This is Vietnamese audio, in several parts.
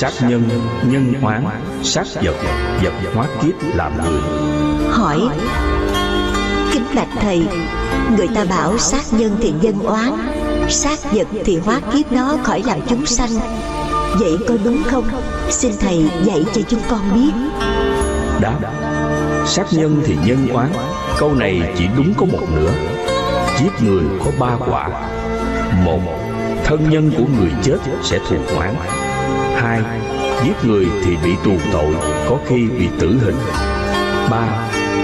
sát nhân, nhân hoán, sát vật, vật hóa kiếp làm người. Hỏi: kính bạch Thầy, người ta bảo sát nhân thì nhân oán, sát vật thì hóa kiếp nó khỏi làm chúng sanh, vậy có đúng không? Xin Thầy dạy cho chúng con biết. Đáp: sát nhân thì nhân oán, câu này chỉ đúng có một nửa. Giết người có ba quả. Một, thân nhân của người chết sẽ thù oán. Hai, giết người thì bị tù tội, có khi bị tử hình. Ba,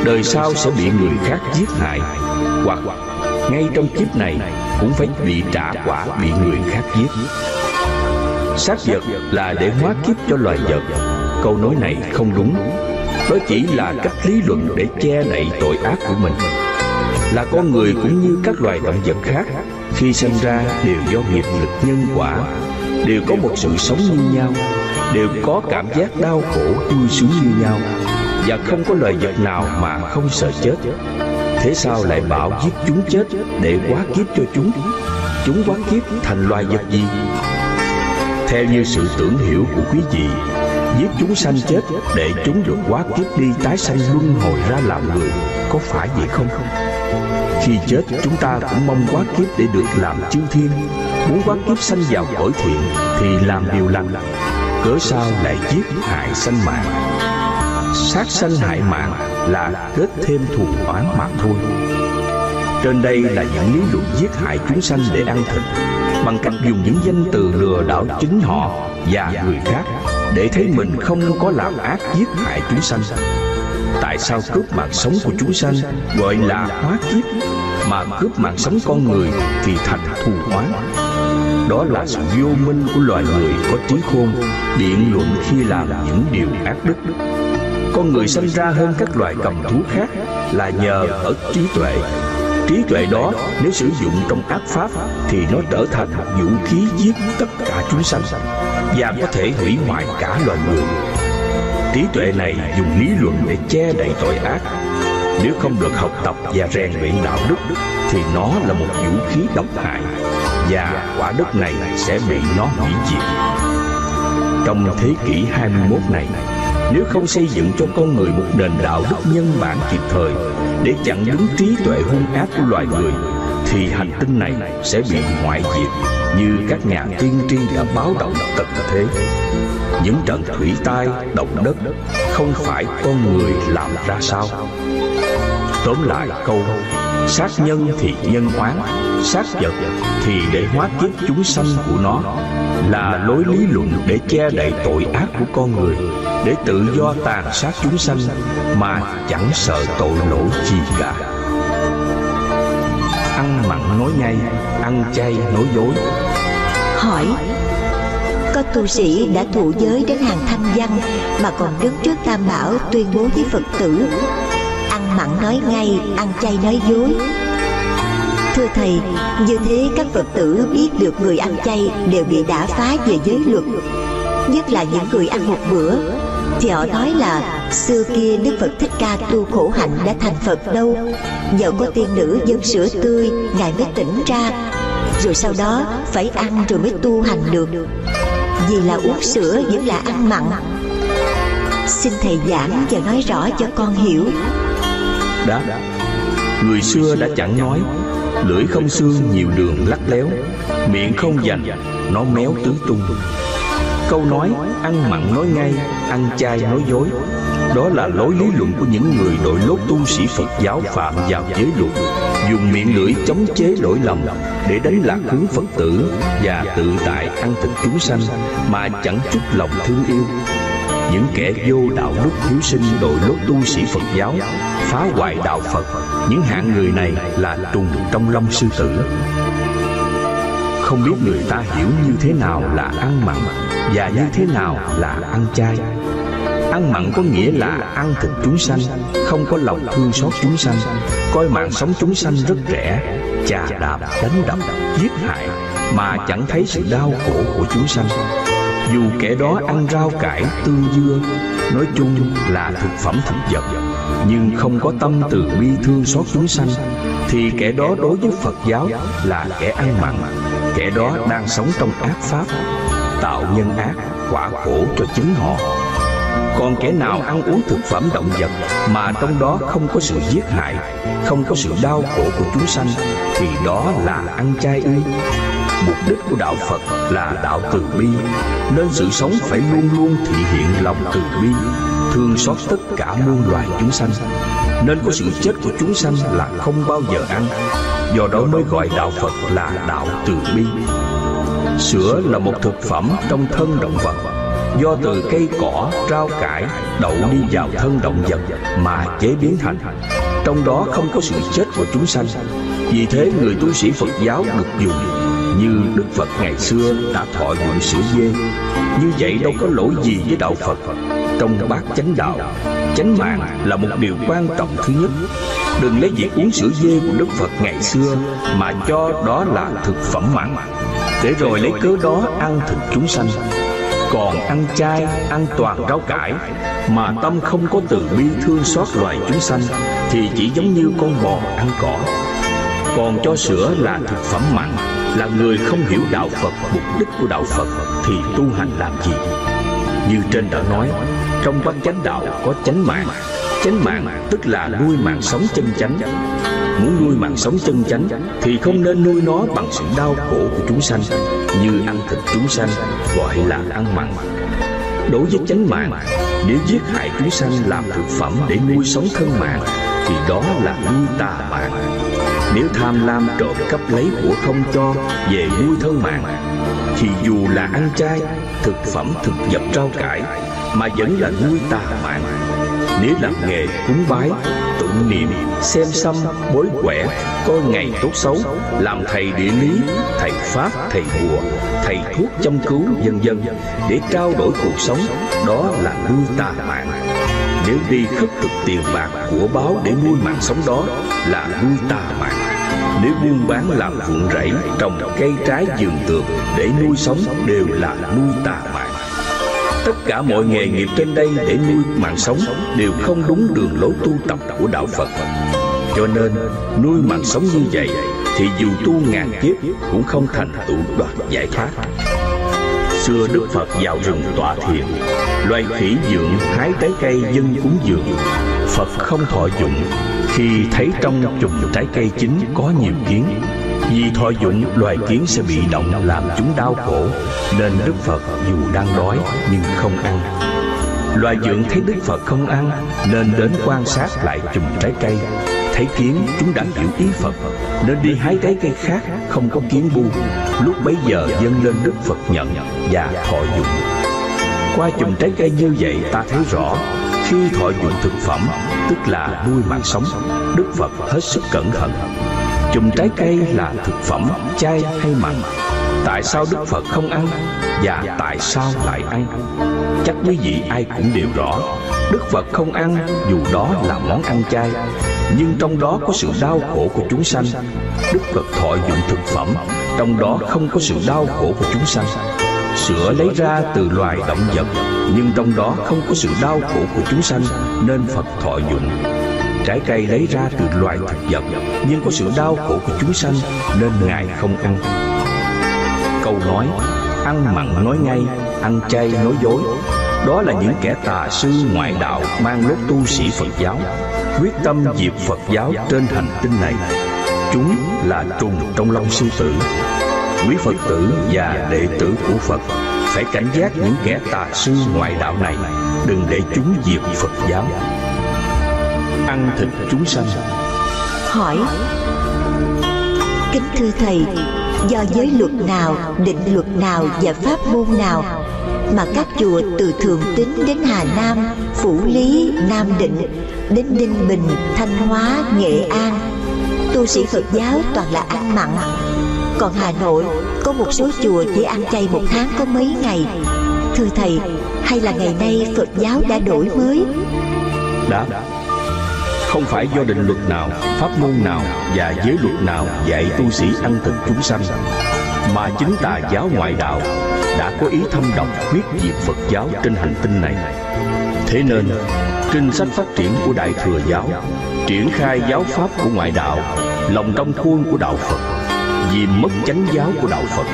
đời sau sẽ bị người khác giết hại, hoặc ngay trong kiếp này cũng phải bị trả quả bị người khác giết. Sát vật là để hóa kiếp cho loài vật. Câu nói này không đúng. Đó chỉ là cách lý luận để che đậy tội ác của mình. Là con người cũng như các loài động vật khác, khi sinh ra đều do nghiệp lực nhân quả, đều có một sự sống như nhau, đều có cảm giác đau khổ vui sướng như nhau, và không có loài vật nào mà không sợ chết. Thế sao lại bảo giết chúng chết để hóa kiếp cho chúng? Chúng hóa kiếp thành loài vật gì? Theo như sự tưởng hiểu của quý vị, giết chúng sanh chết để chúng được hóa kiếp đi tái sanh luân hồi ra làm người, có phải vậy không? Khi chết chúng ta cũng mong hóa kiếp để được làm chư thiên, muốn hóa kiếp sanh vào cõi thiện thì làm điều lành, cớ sao lại giết hại sanh mạng? Sát sanh hại mạng là kết thêm thù oán mà thôi. Trên đây là những lý luận giết hại chúng sanh để ăn thịt, bằng cách dùng những danh từ lừa đảo chính họ và người khác để thấy mình không có làm ác giết hại chúng sanh. Tại sao cướp mạng sống của chúng sanh gọi là hóa kiếp, mà cướp mạng sống con người thì thành thù oán? Đó là sự vô minh của loài người có trí khôn biện luận khi làm những điều ác đức. Con người sinh ra hơn các loài cầm thú khác là nhờ ở trí tuệ. Trí tuệ đó nếu sử dụng trong ác pháp thì nó trở thành vũ khí giết tất cả chúng sanh và có thể hủy hoại cả loài người. Trí tuệ này dùng lý luận để che đậy tội ác. Nếu không được học tập và rèn luyện đạo đức thì nó là một vũ khí độc hại, và quả đất này sẽ bị nó hủy diệt. Trong thế kỷ 21 này, nếu không xây dựng cho con người một nền đạo đức nhân bản kịp thời để chặn đứng trí tuệ hung ác của loài người, thì hành tinh này sẽ bị hoại diệt như các nhà tiên tri đã báo động tận thế. Những trận thủy tai, động đất không phải con người làm ra sao? Tóm lại câu sát nhân thì nhân oán, sát vật thì để hóa kiếp chúng sanh của nó là lối lý luận để che đậy tội ác của con người, để tự do tàn sát chúng sanh mà chẳng sợ tội lỗi gì cả. Ăn mặn nói ngay, ăn chay nói dối. Hỏi: có tu sĩ đã thụ giới đến hàng thanh văn mà còn đứng trước Tam Bảo tuyên bố với Phật tử: ăn mặn nói ngay, ăn chay nói dối. Thưa Thầy, như thế các Phật tử biết được người ăn chay đều bị đả phá về giới luật, nhất là những người ăn một bữa. Thì họ nói là xưa kia Đức Phật Thích Ca tu khổ hạnh đã thành Phật đâu, dẫu có tiên nữ dâng sữa tươi Ngài mới tỉnh ra, rồi sau đó phải ăn rồi mới tu hành được. Vì là uống sữa vẫn là ăn mặn. Xin Thầy giảng và nói rõ cho con hiểu. Đáp: người xưa đã chẳng nói, lưỡi không xương nhiều đường lắc léo, miệng không dành, nó méo tứ tung. Câu nói ăn mặn nói ngay, ăn chay nói dối, đó là lối lý luận của những người đội lốt tu sĩ Phật giáo phạm vào giới luật, dùng miệng lưỡi chống chế lỗi lầm để đánh lạc hướng Phật tử và tự tại ăn thịt chúng sanh mà chẳng chút lòng thương yêu. Những kẻ vô đạo đức hiếu sinh đội lốt tu sĩ Phật giáo phá hoại đạo Phật, những hạng người này là trùng trong lông sư tử. Không biết người ta hiểu như thế nào là ăn mặn và như thế nào là ăn chay. Ăn mặn có nghĩa là ăn thịt chúng sanh, không có lòng thương xót chúng sanh, coi mạng sống chúng sanh rất rẻ, chà đạp, đánh đập, giết hại mà chẳng thấy sự đau khổ của chúng sanh. Dù kẻ đó ăn rau cải, tương dưa, nói chung là thực phẩm thực vật, nhưng không có tâm từ bi thương xót chúng sanh, thì kẻ đó đối với Phật giáo là kẻ ăn mặn, kẻ đó đang sống trong ác pháp. tạo nhân ác, quả khổ cho chính họ. Còn kẻ nào ăn uống thực phẩm động vật mà trong đó không có sự giết hại, không có sự đau khổ của chúng sanh, thì đó là ăn chay ư? Mục đích của đạo Phật là đạo từ bi, nên sự sống phải luôn luôn thể hiện lòng từ bi, thương xót tất cả muôn loài chúng sanh. Nên có sự chết của chúng sanh là không bao giờ ăn, do đó mới gọi đạo Phật là đạo từ bi. Sữa là một thực phẩm trong thân động vật, do từ cây cỏ, rau cải, đậu đi vào thân động vật mà chế biến thành, trong đó không có sự chết của chúng sanh. Vì thế người tu sĩ Phật giáo được dùng, như Đức Phật ngày xưa đã thọ dụng sữa dê. Như vậy đâu có lỗi gì với đạo Phật. Trong bát chánh đạo, chánh mạng là một điều quan trọng thứ nhất. Đừng lấy việc uống sữa dê của Đức Phật ngày xưa mà cho đó là thực phẩm mãn, để rồi lấy cớ đó ăn thịt chúng sanh. Còn ăn chay, ăn toàn rau cải mà tâm không có từ bi thương xót loài chúng sanh, thì chỉ giống như con bò ăn cỏ. Còn cho sữa là thực phẩm mặn, là người không hiểu đạo Phật, mục đích của đạo Phật, thì tu hành làm gì? Như trên đã nói, trong bát chánh đạo có chánh mạng. Chánh mạng tức là nuôi mạng sống chân chánh. Muốn nuôi mạng sống chân chánh thì không nên nuôi nó bằng sự đau khổ của chúng sanh, như ăn thịt chúng sanh, gọi là ăn mặn. Đối với chánh mạng, nếu giết hại chúng sanh làm thực phẩm để nuôi sống thân mạng, thì đó là nuôi tà mạng. Nếu tham lam trộm cắp lấy của không cho về nuôi thân mạng, thì dù là ăn chay, thực phẩm thực vật rau cải mà vẫn là nuôi tà mạng. Nếu làm nghề cúng bái, tụng niệm, xem xăm, bối quẻ, coi ngày tốt xấu, làm thầy địa lý, thầy pháp, thầy bùa, thầy thuốc châm cứu vân vân để trao đổi cuộc sống, đó là nuôi tà mạng. Nếu đi khất thực tiền bạc của báo để nuôi mạng sống, đó là nuôi tà mạng. Nếu buôn bán làm ruộng rẫy, trồng cây trái vườn tược để nuôi sống, đều là nuôi tà mạng. Tất cả mọi nghề nghiệp trên đây để nuôi mạng sống đều không đúng đường lối tu tập của đạo Phật. Cho nên nuôi mạng sống như vậy thì dù tu ngàn kiếp cũng không thành tựu đoạt giải thoát. Xưa Đức Phật vào rừng tọa thiền, loài khỉ dượng hái trái cây dân cúng dường, Phật không thọ dụng. Khi thấy trong chùm trái cây chín có nhiều kiến, vì thọ dụng loài kiến sẽ bị động làm chúng đau khổ, nên Đức Phật dù đang đói nhưng không ăn. Loài dượng thấy Đức Phật không ăn nên đến quan sát lại chùm trái cây, thấy kiến chúng đã hiểu ý Phật nên đi hái trái cây khác không có kiến bu. Lúc bấy giờ dâng lên Đức Phật nhận và thọ dụng. Qua chùm trái cây như vậy ta thấy rõ, khi thọ dụng thực phẩm tức là nuôi mạng sống, Đức Phật hết sức cẩn thận. Chùm trái cây là thực phẩm chay hay mặn, tại sao Đức Phật không ăn và tại sao lại ăn? Chắc quý vị ai cũng đều rõ, Đức Phật không ăn dù đó là món ăn chay, nhưng trong đó có sự đau khổ của chúng sanh. Đức Phật thọ dụng thực phẩm, trong đó không có sự đau khổ của chúng sanh. Sữa lấy ra từ loài động vật, nhưng trong đó không có sự đau khổ của chúng sanh, nên Phật thọ dụng. Trái cây lấy ra từ loài thực vật, nhưng có sự đau khổ của chúng sanh, nên Ngài không ăn. Câu nói, ăn mặn nói ngay, ăn chay nói dối, đó là những kẻ tà sư ngoại đạo mang lốt tu sĩ Phật giáo, quyết tâm diệt Phật giáo trên hành tinh này. Chúng là trùng trong lông sư tử. Quý Phật tử và đệ tử của Phật phải cảnh giác những kẻ tà sư ngoại đạo này, đừng để chúng diệt Phật giáo. Ăn thịt chúng sanh. Hỏi: Kính thưa Thầy, do giới luật nào, định luật nào và pháp môn nào mà các chùa từ Thường Tín đến Hà Nam, Phủ Lý, Nam Định, đến Ninh Bình, Thanh Hóa, Nghệ An, tu sĩ Phật giáo toàn là ăn mặn? Còn Hà Nội có một số chùa chỉ ăn chay một tháng có mấy ngày. Thưa Thầy, hay là ngày nay Phật giáo đã đổi mới? Đáp: Không phải do định luật nào, pháp môn nào và giới luật nào dạy tu sĩ ăn thịt chúng sanh, mà chính tà giáo ngoại đạo đã có ý thâm độc quyết diệt Phật giáo trên hành tinh này. Thế nên, kinh sách phát triển của Đại Thừa Giáo triển khai giáo pháp của ngoại đạo, lòng trong khuôn của đạo Phật, vì mất chánh giáo của đạo Phật.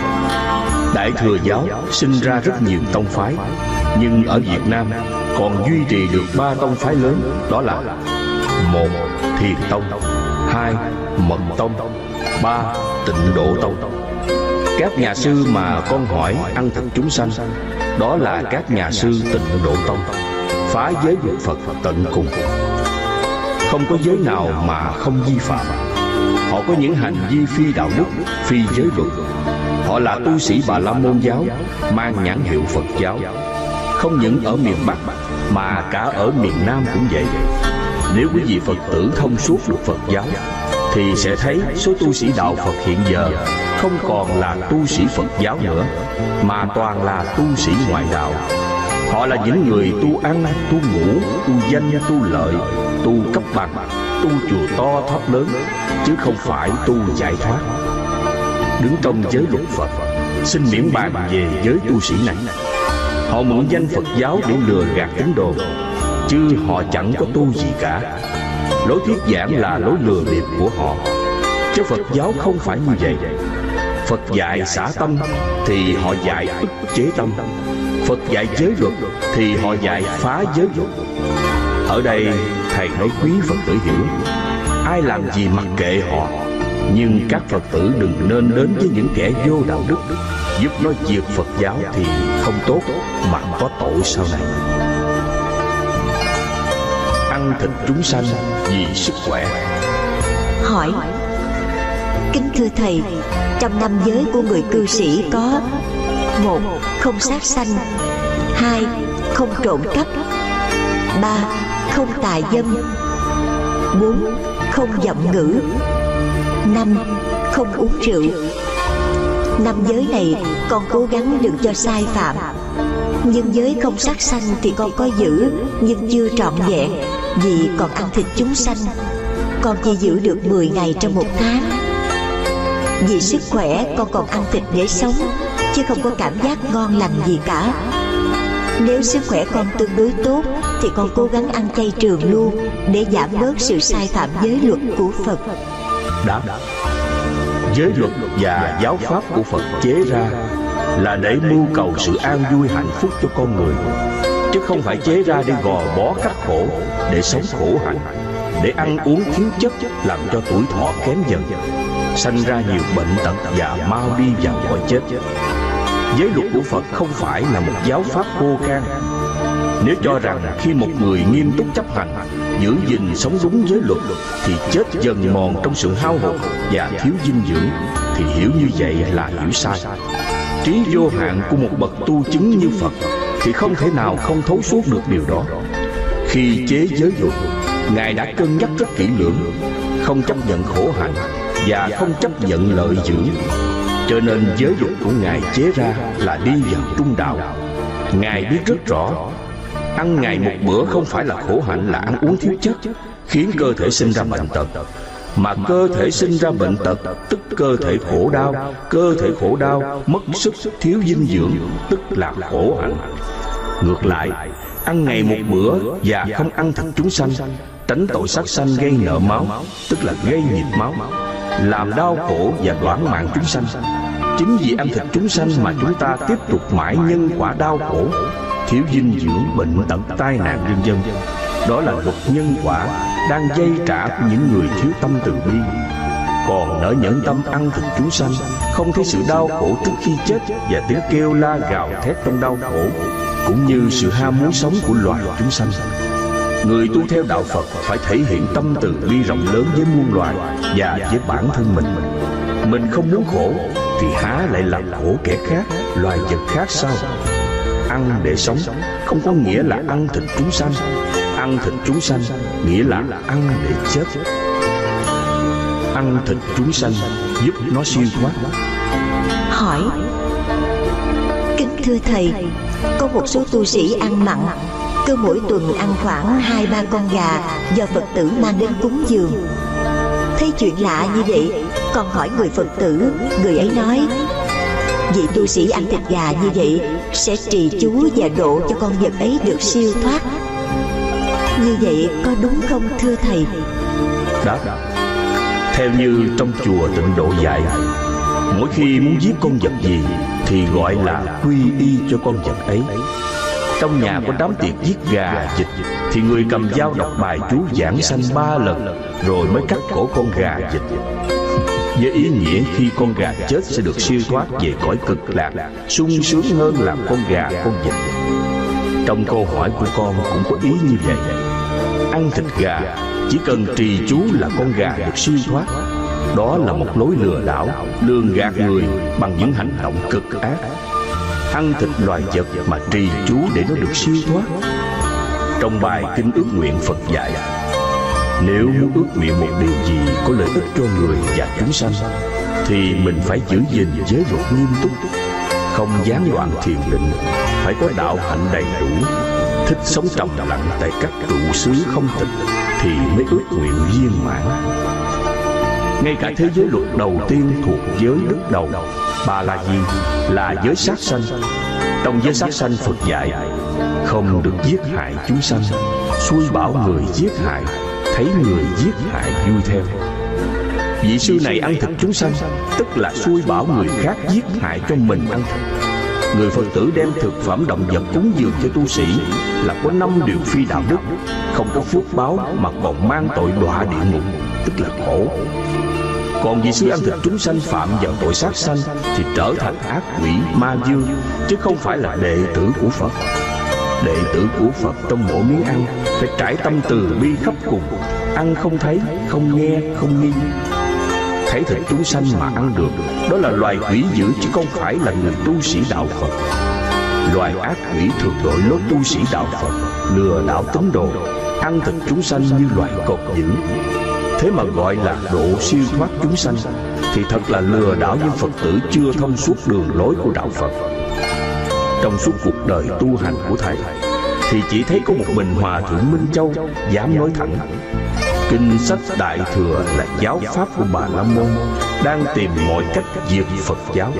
Đại Thừa Giáo sinh ra rất nhiều tông phái, nhưng ở Việt Nam còn duy trì được 3 tông phái lớn, đó là: 1. Thiền Tông, 2. Mật Tông, 3. Tịnh Độ Tông. Các nhà sư mà con hỏi ăn thật chúng sanh, đó là các nhà sư Tịnh Độ Tông, phá giới dục Phật tận cùng. Không có giới nào mà không vi phạm. Họ có những hành vi phi đạo đức, phi giới luật. Họ là tu sĩ Bà La Môn giáo, mang nhãn hiệu Phật giáo. Không những ở miền Bắc mà cả ở miền Nam cũng vậy. Nếu quý vị Phật tử thông suốt luật Phật giáo thì sẽ thấy số tu sĩ đạo Phật hiện giờ không còn là tu sĩ Phật giáo nữa, mà toàn là tu sĩ ngoại đạo. Họ là những người tu ăn, tu ngủ, tu danh, tu lợi, tu cấp bằng, tu chùa to tháp lớn, chứ không phải tu giải thoát. Đứng trong giới luật Phật, xin miễn bàn về giới tu sĩ này. Họ mượn danh Phật giáo để lừa gạt tín đồ, chứ họ chẳng có tu gì cả. Lối thuyết giảng là lối lừa bịp của họ, chứ Phật giáo không phải như vậy. Phật dạy xả tâm thì họ dạy ức chế tâm. Phật dạy giới luật thì họ dạy phá giới luật. Ở đây Thầy nói quý Phật tử hiểu, ai làm gì mặc kệ họ, nhưng các Phật tử đừng nên đến với những kẻ vô đạo đức. Giúp nó diệt Phật giáo thì không tốt, mà có tội sau này. Ăn thịt chúng sanh vì sức khỏe. Hỏi: Kính thưa Thầy, trong năm giới của người cư sĩ có: 1. Không sát sanh, 2. Không trộm cắp, 3. Không tà dâm, 4. Không vọng ngữ, 5. Không uống rượu. Năm giới này con cố gắng đừng cho sai phạm. Nhưng giới không sát sanh thì con có giữ, nhưng chưa trọn vẹn, vì còn ăn thịt chúng sanh. Con chỉ giữ được 10 ngày trong một tháng. Vì sức khỏe con còn ăn thịt để sống, chứ không có cảm giác ngon lành gì cả. Nếu sức khỏe con tương đối tốt thì con cố gắng ăn chay trường luôn, để giảm bớt sự sai phạm giới luật của Phật. Đáp: giới luật và giáo pháp của Phật chế ra là để mưu cầu sự an vui hạnh phúc cho con người, chứ không phải chế ra để gò bó khắc khổ, để sống khổ hạnh, để ăn uống thiếu chất làm cho tuổi thọ kém dần, sanh ra nhiều bệnh tật và mau đi vào cõi chết. Giới luật của Phật không phải là một giáo pháp khô khan. Nếu cho rằng khi một người nghiêm túc chấp hành, giữ gìn sống đúng giới luật thì chết dần mòn trong sự hao hụt và thiếu dinh dưỡng, thì hiểu như vậy là hiểu sai. Trí vô hạn của một bậc tu chứng như Phật thì không thể nào không thấu suốt được điều đó. Khi chế giới luật, Ngài đã cân nhắc rất kỹ lưỡng, không chấp nhận khổ hạnh và không chấp nhận lợi dưỡng. Cho nên giới luật của Ngài chế ra là đi vào trung đạo. Ngài biết rất rõ, ăn ngày một bữa không phải là khổ hạnh, là ăn uống thiếu chất, khiến cơ thể sinh ra bệnh tật. Mà cơ thể sinh ra bệnh tật, tức cơ thể khổ đau. Cơ thể khổ đau, mất sức, thiếu dinh dưỡng, tức là khổ hạnh. Ngược lại, ăn ngày một bữa và không ăn thịt chúng sanh, tránh tội sát sanh gây nợ máu, tức là gây nhiệt máu, làm đau khổ và đoản mạng chúng sanh. Chính vì ăn thịt chúng sanh mà chúng ta tiếp tục mãi nhân quả đau khổ, thiếu dinh dưỡng, bệnh tật, tai nạn vân vân. Đó là luật nhân quả đang dây trả của những người thiếu tâm từ bi. Còn nỡ nhẫn tâm ăn thịt chúng sanh, không thấy sự đau khổ trước khi chết và tiếng kêu la gào thét trong đau khổ, cũng như sự ham muốn sống của loài chúng sanh. Người tu theo đạo Phật phải thể hiện tâm từ bi rộng lớn với muôn loài và với bản thân mình. Mình không muốn khổ thì há lại làm khổ kẻ khác, loài vật khác sao? Ăn để sống không có nghĩa là ăn thịt chúng sanh. Ăn thịt chúng sanh nghĩa là ăn để chết. Ăn thịt chúng sanh giúp nó siêu thoát. Hỏi: Kính thưa Thầy, có một số tu sĩ ăn mặn, cứ mỗi tuần ăn khoảng 2-3 con gà do Phật tử mang đến cúng dường. Thấy chuyện lạ như vậy, con hỏi người Phật tử, người ấy nói: vị tu sĩ ăn thịt gà như vậy sẽ trì chú và độ cho con vật ấy được siêu thoát. Như vậy có đúng không thưa Thầy? Đó, theo như trong chùa Tịnh Độ dạy, Mỗi khi muốn giết con vật gì thì gọi là quy y cho con vật ấy. Trong nhà có đám tiệc giết gà, vịt thì người cầm dao đọc bài chú giảng sanh 3 lần rồi mới cắt cổ con gà, vịt, với ý nghĩa khi con gà chết sẽ được siêu thoát về cõi cực lạc, sung sướng hơn làm con gà, con vịt. Trong câu hỏi của con cũng có ý như vậy. Ăn thịt gà chỉ cần trì chú là con gà được siêu thoát. Đó là một lối lừa đảo, lường gạt người bằng những hành động cực ác. Ăn thịt loài vật mà trì chú để nó được siêu thoát. Trong bài kinh ước nguyện Phật dạy, nếu muốn ước nguyện một điều gì có lợi ích cho người và chúng sanh thì mình phải giữ gìn giới luật nghiêm túc, không gián đoạn thiền định, phải có đạo hạnh đầy đủ, thích sống trầm lặng tại các trụ xứ không thịt thì mới ước nguyện viên mãn. Ngay cả thế giới luật đầu tiên thuộc giới đức đầu Bà La Di là giới sát sanh. Trong giới sát sanh Phật dạy không được giết hại chúng sanh, xui bảo người giết hại, thấy người giết hại vui theo. Vị sư này ăn thịt chúng sanh, tức là xui bảo người khác giết hại cho mình ăn thịt. Người Phật tử đem thực phẩm động vật cúng dường cho tu sĩ là có 5 điều phi đạo đức, không có phước báo mà còn mang tội đọa địa ngục, tức là khổ. Còn vị sư ăn thịt chúng sanh phạm vào tội sát sanh thì trở thành ác quỷ ma dương, chứ không phải là đệ tử của Phật. Đệ tử của Phật trong mỗi miếng ăn phải trải tâm từ bi khắp cùng, ăn không thấy, không nghe, không nghi. Thấy thịt chúng sanh mà ăn được, đó là loài quỷ dữ chứ không phải là người tu sĩ đạo Phật. Loài ác quỷ thường đội lốt tu sĩ đạo Phật, lừa đảo tín đồ, ăn thịt chúng sanh như loài cột dữ. Thế mà gọi là độ siêu thoát chúng sanh thì thật là lừa đảo những Phật tử chưa thông suốt đường lối của đạo Phật. Trong suốt cuộc đời tu hành của Thầy thì chỉ thấy có một mình Hòa Thượng Minh Châu dám nói thẳng kinh sách Đại Thừa là giáo pháp của Bà La Môn, đang tìm mọi cách diệt Phật giáo.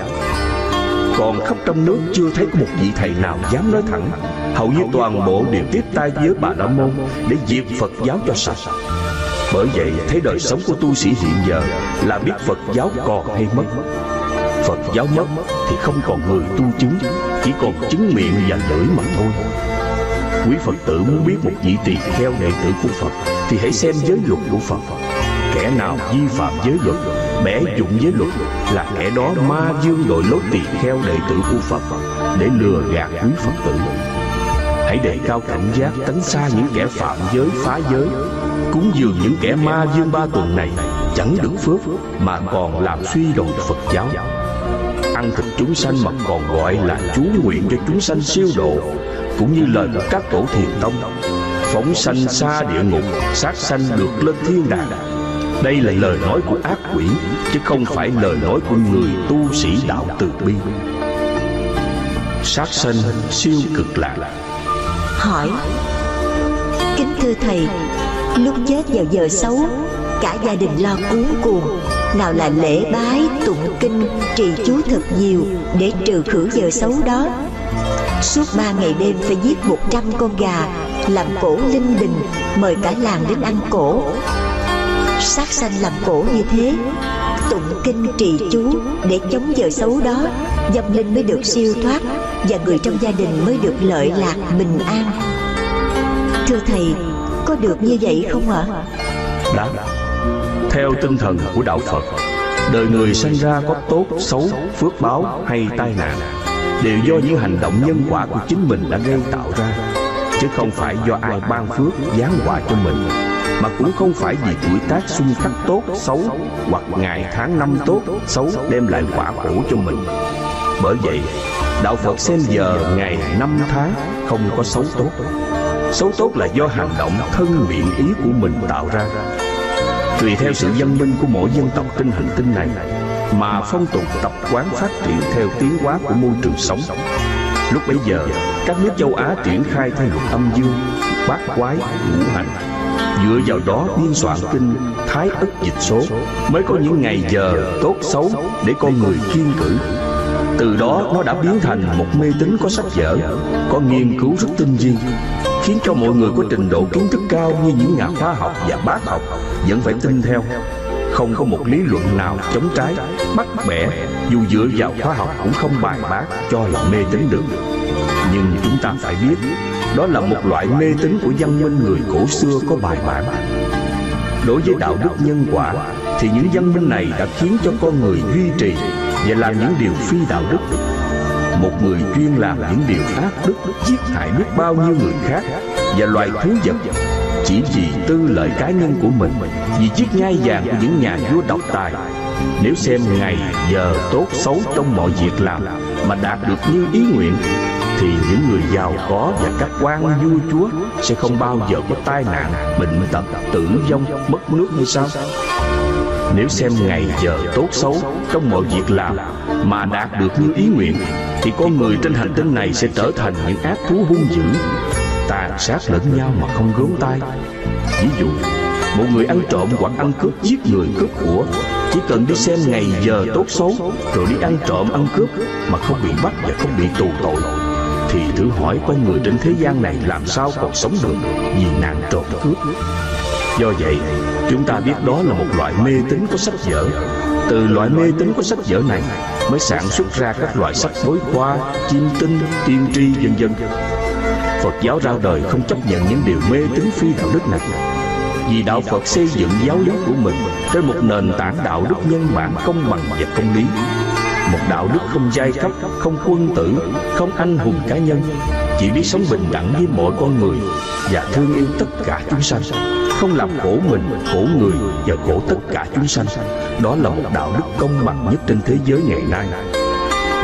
Còn khắp trong nước chưa thấy có một vị thầy nào dám nói thẳng, hầu như toàn bộ đều tiếp tay với Bà La Môn để diệt Phật giáo cho sạch. Bởi vậy thấy đời sống của tu sĩ hiện giờ là biết Phật giáo còn hay mất. Phật giáo mất thì không còn người tu chứng, chỉ còn chứng miệng và lưỡi mà thôi. Quý Phật tử muốn biết một vị tỳ kheo đệ tử của Phật thì hãy xem giới luật của Phật. Kẻ nào vi phạm giới luật, bẻ dụng giới luật là kẻ đó ma dương đội lốt tỳ kheo đệ tử của Phật để lừa gạt quý Phật tử. Hãy đề cao cảnh giác, tránh xa những kẻ phạm giới phá giới. Cúng dường những kẻ ma dương 3 tuần này chẳng được phước mà còn làm suy đồi Phật giáo. Ăn thịt chúng sanh mà còn gọi là chú nguyện cho chúng sanh siêu độ, cũng như lời của các tổ thiền tông, phóng sanh xa địa ngục, sát sanh được lên thiên đàng. Đây là lời nói của ác quỷ, chứ không phải lời nói của người tu sĩ đạo từ bi. Sát sanh siêu cực lạc. Hỏi: kính thưa Thầy, lúc chết vào giờ xấu, cả gia đình lo cuống cuồng, nào là lễ bái, tụng kinh, trì chú thật nhiều để trừ khử giờ xấu đó. Suốt 3 ngày đêm phải giết 100 con gà, làm cổ linh đình, mời cả làng đến ăn cổ. Sát sanh làm cổ như thế, tụng kinh trì chú để chống giờ xấu đó, vong linh mới được siêu thoát và người trong gia đình mới được lợi lạc bình an. Thưa Thầy, có được như vậy không ạ? Đã. Theo tinh thần của đạo Phật, đời người sinh ra có tốt, xấu, phước báo hay tai nạn đều do những hành động nhân quả của chính mình đã gây tạo ra, chứ không phải do ai ban phước giáng họa cho mình, mà cũng không phải vì tuổi tác xung khắc tốt xấu hoặc ngày tháng năm tốt xấu đem lại quả khổ cho mình. Bởi vậy đạo Phật xem giờ ngày năm tháng không có xấu tốt. Xấu tốt là do hành động thân miệng ý của mình tạo ra. Tùy theo sự văn minh của mỗi dân tộc trên hành tinh này mà phong tục tập quán phát triển theo tiến hóa của môi trường sống. Lúc bấy giờ, các nước châu Á triển khai theo luật âm dương, bát quái, ngũ hành. Dựa vào đó biên soạn kinh Thái Ức Dịch Số, mới có những ngày giờ tốt xấu để con người kiêng cử. Từ đó nó đã biến thành một mê tín có sách vở, có nghiên cứu rất tinh vi, khiến cho mọi người có trình độ kiến thức cao như những nhà khoa học và bác học vẫn phải tin theo. Không có một lý luận nào chống trái, bắt bẻ dù dựa vào khoa học cũng không bài bác cho là mê tín được. Nhưng chúng ta phải biết, đó là một loại mê tín của văn minh người cổ xưa có bài bản. Đối với đạo đức nhân quả thì những văn minh này đã khiến cho con người duy trì và làm những điều phi đạo đức. Một người chuyên làm những điều ác đức, giết hại biết bao nhiêu người khác và loài thú vật, chỉ vì tư lợi cá nhân của mình, vì chiếc ngai vàng của những nhà vua độc tài. Nếu xem ngày giờ tốt xấu trong mọi việc làm mà đạt được như ý nguyện, thì những người giàu có và các quan vua chúa sẽ không bao giờ có tai nạn, bệnh tật, tử vong, mất nước hay sao? Nếu xem ngày giờ tốt xấu trong mọi việc làm mà đạt được như ý nguyện, thì con người trên hành tinh này sẽ trở thành những ác thú hung dữ, tàn sát lẫn nhau mà không gớm tay. Ví dụ, một người ăn trộm hoặc ăn cướp, giết người cướp của, chỉ cần đi xem ngày giờ tốt xấu rồi đi ăn trộm ăn cướp mà không bị bắt và không bị tù tội, thì thử hỏi con người trên thế gian này làm sao còn sống được vì nạn trộm cướp. Do vậy, chúng ta biết đó là một loại mê tín có sách vở. Từ loại mê tín có sách vở này mới sản xuất ra các loại sách đối khoa, chiêm tinh, tiên tri, vân vân. Phật giáo ra đời không chấp nhận những điều mê tín phi đạo đức này, vì đạo Phật xây dựng giáo lý của mình trên một nền tảng đạo đức nhân bản, công bằng và công lý. Một đạo đức không giai cấp, không quân tử, không anh hùng cá nhân, chỉ biết sống bình đẳng với mọi con người và thương yêu tất cả chúng sanh, không làm khổ mình, khổ người và khổ tất cả chúng sanh. Đó là một đạo đức công bằng nhất trên thế giới ngày nay.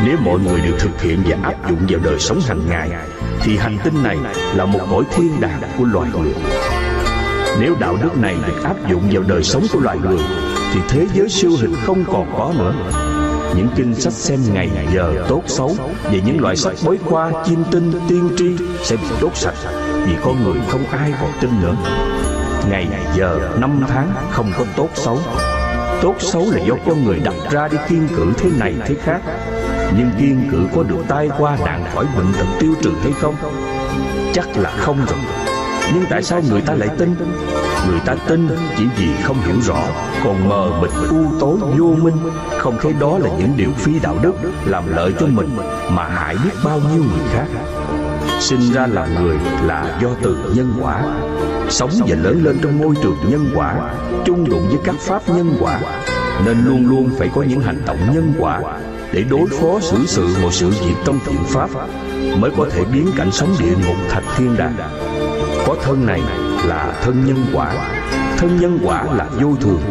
Nếu mọi người đều thực hiện và áp dụng vào đời sống hàng ngày, thì hành tinh này là một cõi thiên đàng của loài người. Nếu đạo đức này được áp dụng vào đời sống của loài người, thì thế giới siêu hình không còn có nữa. Những kinh sách xem ngày giờ tốt xấu và những loại sách bói khoa, chiêm tinh, tiên tri sẽ bị đốt sạch, vì con người không ai còn tin nữa. Ngày giờ, năm tháng không có tốt xấu. Tốt xấu là do con người đặt ra đi kiêng cữ thế này thế khác. Nhưng kiêng cữ có được tai qua nạn khỏi, bệnh tật tiêu trừ hay không? Chắc là không rồi. Nhưng tại sao người ta lại tin? Người ta tin chỉ vì không hiểu rõ, còn mờ mịt, u tối, vô minh, không thấy đó là những điều phi đạo đức, làm lợi cho mình mà hại biết bao nhiêu người khác. Sinh ra làm người là do từ nhân quả, sống và lớn lên trong môi trường nhân quả, chung đụng với các pháp nhân quả, nên luôn luôn phải có những hành động nhân quả để đối phó xử sự một sự việc trong thiện pháp, mới có thể biến cảnh sống địa ngục thành thiên đàng. Có thân này là thân nhân quả. Thân nhân quả là vô thường,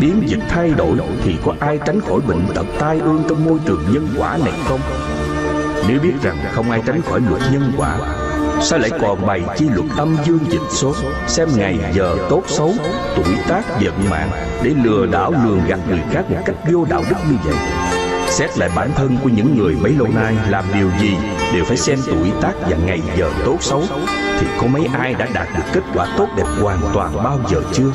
biến dịch thay đổi, thì có ai tránh khỏi bệnh tật tai ương trong môi trường nhân quả này không? Nếu biết rằng không ai tránh khỏi luật nhân quả, sao lại còn bày chi luật âm dương dịch số, xem ngày giờ tốt xấu, tuổi tác vận mạng để lừa đảo lường gạt người khác một cách vô đạo đức như vậy? Xét lại bản thân của những người bấy lâu nay làm điều gì đều phải xem tuổi tác và ngày giờ tốt xấu, thì có mấy ai đã đạt được kết quả tốt đẹp hoàn toàn bao giờ chưa?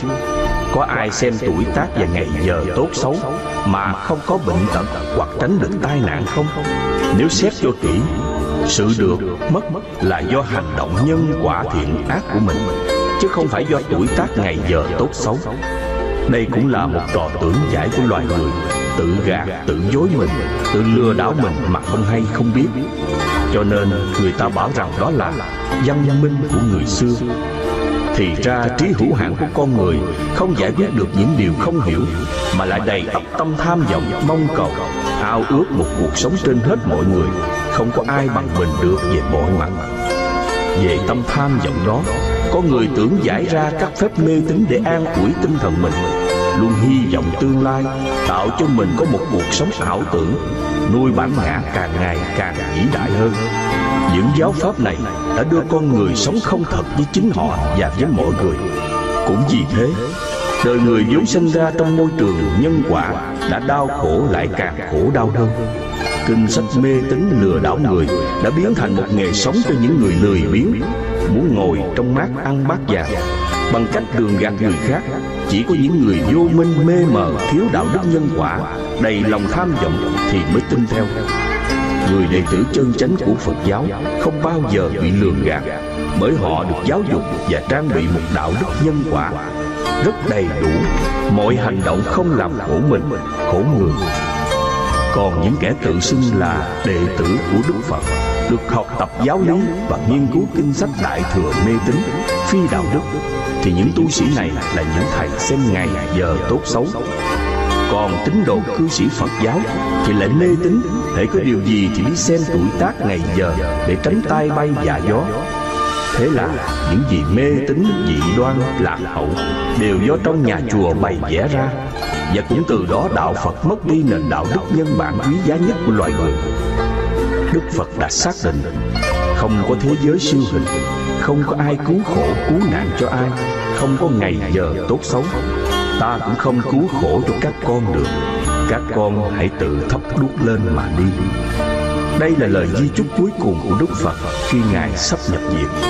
Có ai xem tuổi tác và ngày giờ tốt xấu mà không có bệnh tật hoặc tránh được tai nạn không? Nếu xét cho kỹ, sự được mất là do hành động nhân quả thiện ác của mình, chứ không phải do tuổi tác ngày giờ tốt xấu. Đây cũng là một trò tưởng giải của loài người, tự gạt, tự dối mình, tự lừa đảo mình mà không hay không biết. Cho nên người ta bảo rằng đó là văn minh của người xưa. Thì ra trí hữu hạn của con người không giải quyết được những điều không hiểu, mà lại đầy ắp tâm tham vọng, mong cầu, ao ước một cuộc sống trên hết mọi người, không có ai bằng mình được về mọi mặt. Về tâm tham vọng đó, có người tưởng giải ra các phép mê tín để an ủi tinh thần mình, luôn hy vọng tương lai, tạo cho mình có một cuộc sống ảo tưởng, nuôi bản ngã càng ngày càng vĩ đại hơn. Những giáo pháp này đã đưa con người sống không thật với chính họ và với mọi người. Cũng vì thế, đời người vốn sinh ra trong môi trường nhân quả đã đau khổ lại càng khổ đau hơn. Kinh sách mê tín lừa đảo người đã biến thành một nghề sống cho những người lười biếng, muốn ngồi trong mát ăn bát vàng, bằng cách đường gạt người khác. Chỉ có những người vô minh mê mờ, thiếu đạo đức nhân quả, đầy lòng tham vọng thì mới tin theo. Người đệ tử chân chánh của Phật giáo không bao giờ bị lường gạt, bởi họ được giáo dục và trang bị một đạo đức nhân quả rất đầy đủ. Mọi hành động không làm khổ mình, khổ người. Còn những kẻ tự xưng là đệ tử của Đức Phật, được học tập giáo lý và nghiên cứu kinh sách Đại Thừa mê tín, phi đạo đức, thì những tu sĩ này là những thầy xem ngày giờ tốt xấu. Còn tín đồ cư sĩ Phật giáo thì lại mê tín, hễ có điều gì thì đi xem tuổi tác ngày giờ để tránh tai bay dạ gió. Thế là những gì mê tín dị đoan lạc hậu đều do trong nhà chùa bày vẽ ra, và cũng từ đó đạo Phật mất đi nền đạo đức nhân bản quý giá nhất của loài người. Đức Phật đã xác định không có thế giới siêu hình, không có ai cứu khổ cứu nạn cho ai, không có ngày giờ tốt xấu. Ta cũng không cứu khổ cho các con được, các con hãy tự thắp đuốc lên mà đi. Đây là lời di chúc cuối cùng của Đức Phật khi Ngài sắp nhập diệt.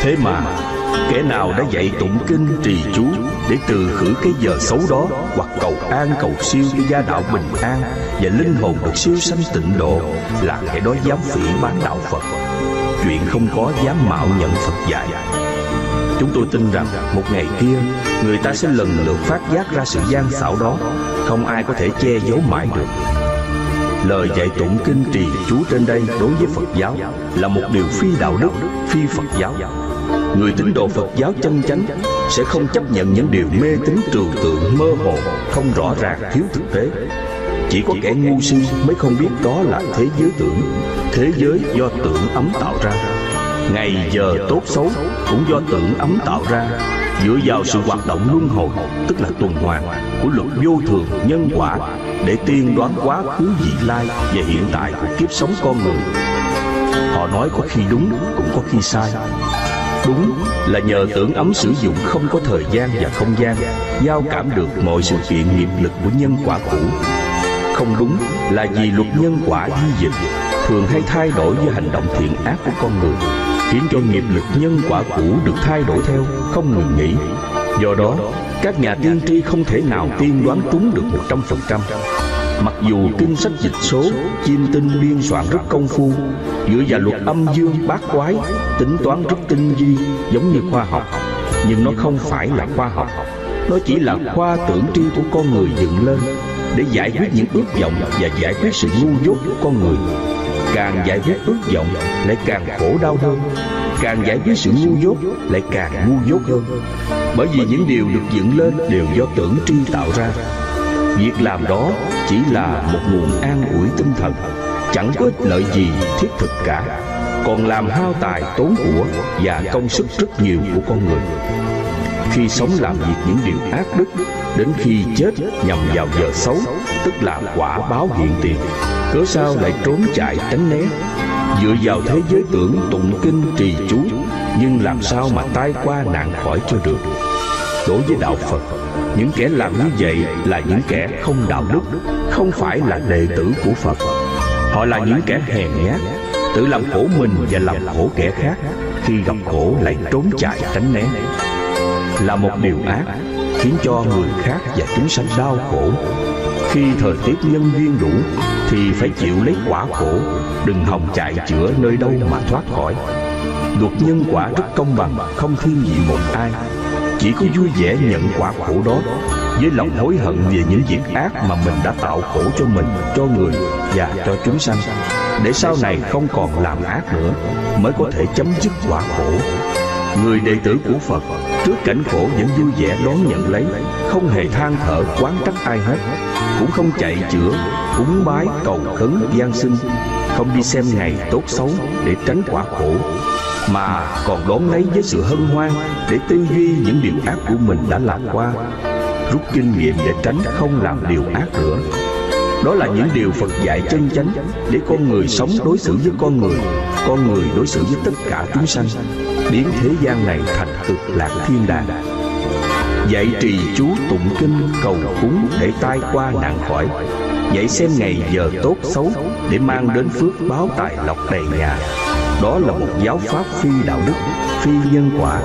Thế mà, kẻ nào đã dạy tụng kinh trì chú để từ khử cái giờ xấu đó, hoặc cầu an cầu siêu cho gia đạo bình an và linh hồn được siêu sanh tịnh độ, là kẻ đó dám phỉ bán đạo Phật, chuyện không có dám mạo nhận Phật dạy. Chúng tôi tin rằng một ngày kia, người ta sẽ lần lượt phát giác ra sự gian xảo đó, không ai có thể che giấu mãi được. Lời dạy tụng kinh trì chú trên đây đối với Phật giáo là một điều phi đạo đức, phi Phật giáo. Người tín đồ Phật giáo chân chánh sẽ không chấp nhận những điều mê tín trừu tượng, mơ hồ, không rõ ràng, thiếu thực tế. Chỉ có kẻ ngu si mới không biết đó là thế giới tưởng, thế giới do tưởng ấm tạo ra. Ngày giờ tốt xấu cũng do tưởng ấm tạo ra, dựa vào sự hoạt động luân hồi, tức là tuần hoàn của luật vô thường nhân quả, để tiên đoán quá khứ vị lai và hiện tại của kiếp sống con người. Họ nói có khi đúng, cũng có khi sai. Đúng là nhờ tưởng ấm sử dụng không có thời gian và không gian, giao cảm được mọi sự kiện nghiệp lực của nhân quả cũ. Không đúng là vì luật nhân quả di dịch thường hay thay đổi với hành động thiện ác của con người, khiến cho nghiệp lực nhân quả cũ được thay đổi theo, không ngừng nghỉ. Do đó, các nhà tiên tri không thể nào tiên đoán trúng được 100%. Mặc dù kinh sách dịch số, chiêm tinh biên soạn rất công phu, dựa vào luật âm dương bát quái, tính toán rất tinh vi, giống như khoa học, nhưng nó không phải là khoa học. Nó chỉ là khoa tưởng tri của con người dựng lên để giải quyết những ước vọng và giải quyết sự ngu dốt của con người. Càng giải quyết ước vọng lại càng khổ đau hơn, càng giải quyết sự ngu dốt lại càng ngu dốt hơn. Bởi vì những điều được dựng lên đều do tưởng tri tạo ra. Việc làm đó chỉ là một nguồn an ủi tinh thần, chẳng có ích lợi gì thiết thực cả, còn làm hao tài tốn của và công sức rất nhiều của con người. Khi sống làm việc những điều ác đức, đến khi chết nhằm vào giờ xấu, tức là quả báo hiện tiền, cớ sao lại trốn chạy tránh né, dựa vào thế giới tưởng tụng kinh trì chú, nhưng làm sao mà tai qua nạn khỏi cho được. Đối với đạo Phật, những kẻ làm như vậy là những kẻ không đạo đức, không phải là đệ tử của Phật. Họ là những kẻ hèn nhát, tự làm khổ mình và làm khổ kẻ khác, khi gặp khổ lại trốn chạy tránh né. Là một điều ác, khiến cho người khác và chúng sanh đau khổ. Khi thời tiết nhân duyên đủ, thì phải chịu lấy quả khổ, đừng hòng chạy chữa nơi đâu mà thoát khỏi. Luật nhân quả rất công bằng, không thiên vị một ai. Chỉ có vui vẻ nhận quả khổ đó, với lòng hối hận về những việc ác mà mình đã tạo khổ cho mình, cho người và cho chúng sanh, để sau này không còn làm ác nữa, mới có thể chấm dứt quả khổ. Người đệ tử của Phật trước cảnh khổ vẫn vui vẻ đón nhận lấy, không hề than thở oán trách ai hết, cũng không chạy chữa, cúng bái cầu khấn van xin, không đi xem ngày tốt xấu để tránh quả khổ, mà còn đón lấy với sự hân hoan để tư duy những điều ác của mình đã làm qua, rút kinh nghiệm để tránh không làm điều ác nữa. Đó là những điều Phật dạy chân chánh, để con người sống đối xử với con người đối xử với tất cả chúng sanh, biến thế gian này thành cực lạc thiên đàng. Dạy trì chú tụng kinh cầu cúng để tai qua nạn khỏi, dạy xem ngày giờ tốt xấu để mang đến phước báo tài lộc đầy nhà. Đó là một giáo pháp phi đạo đức, phi nhân quả,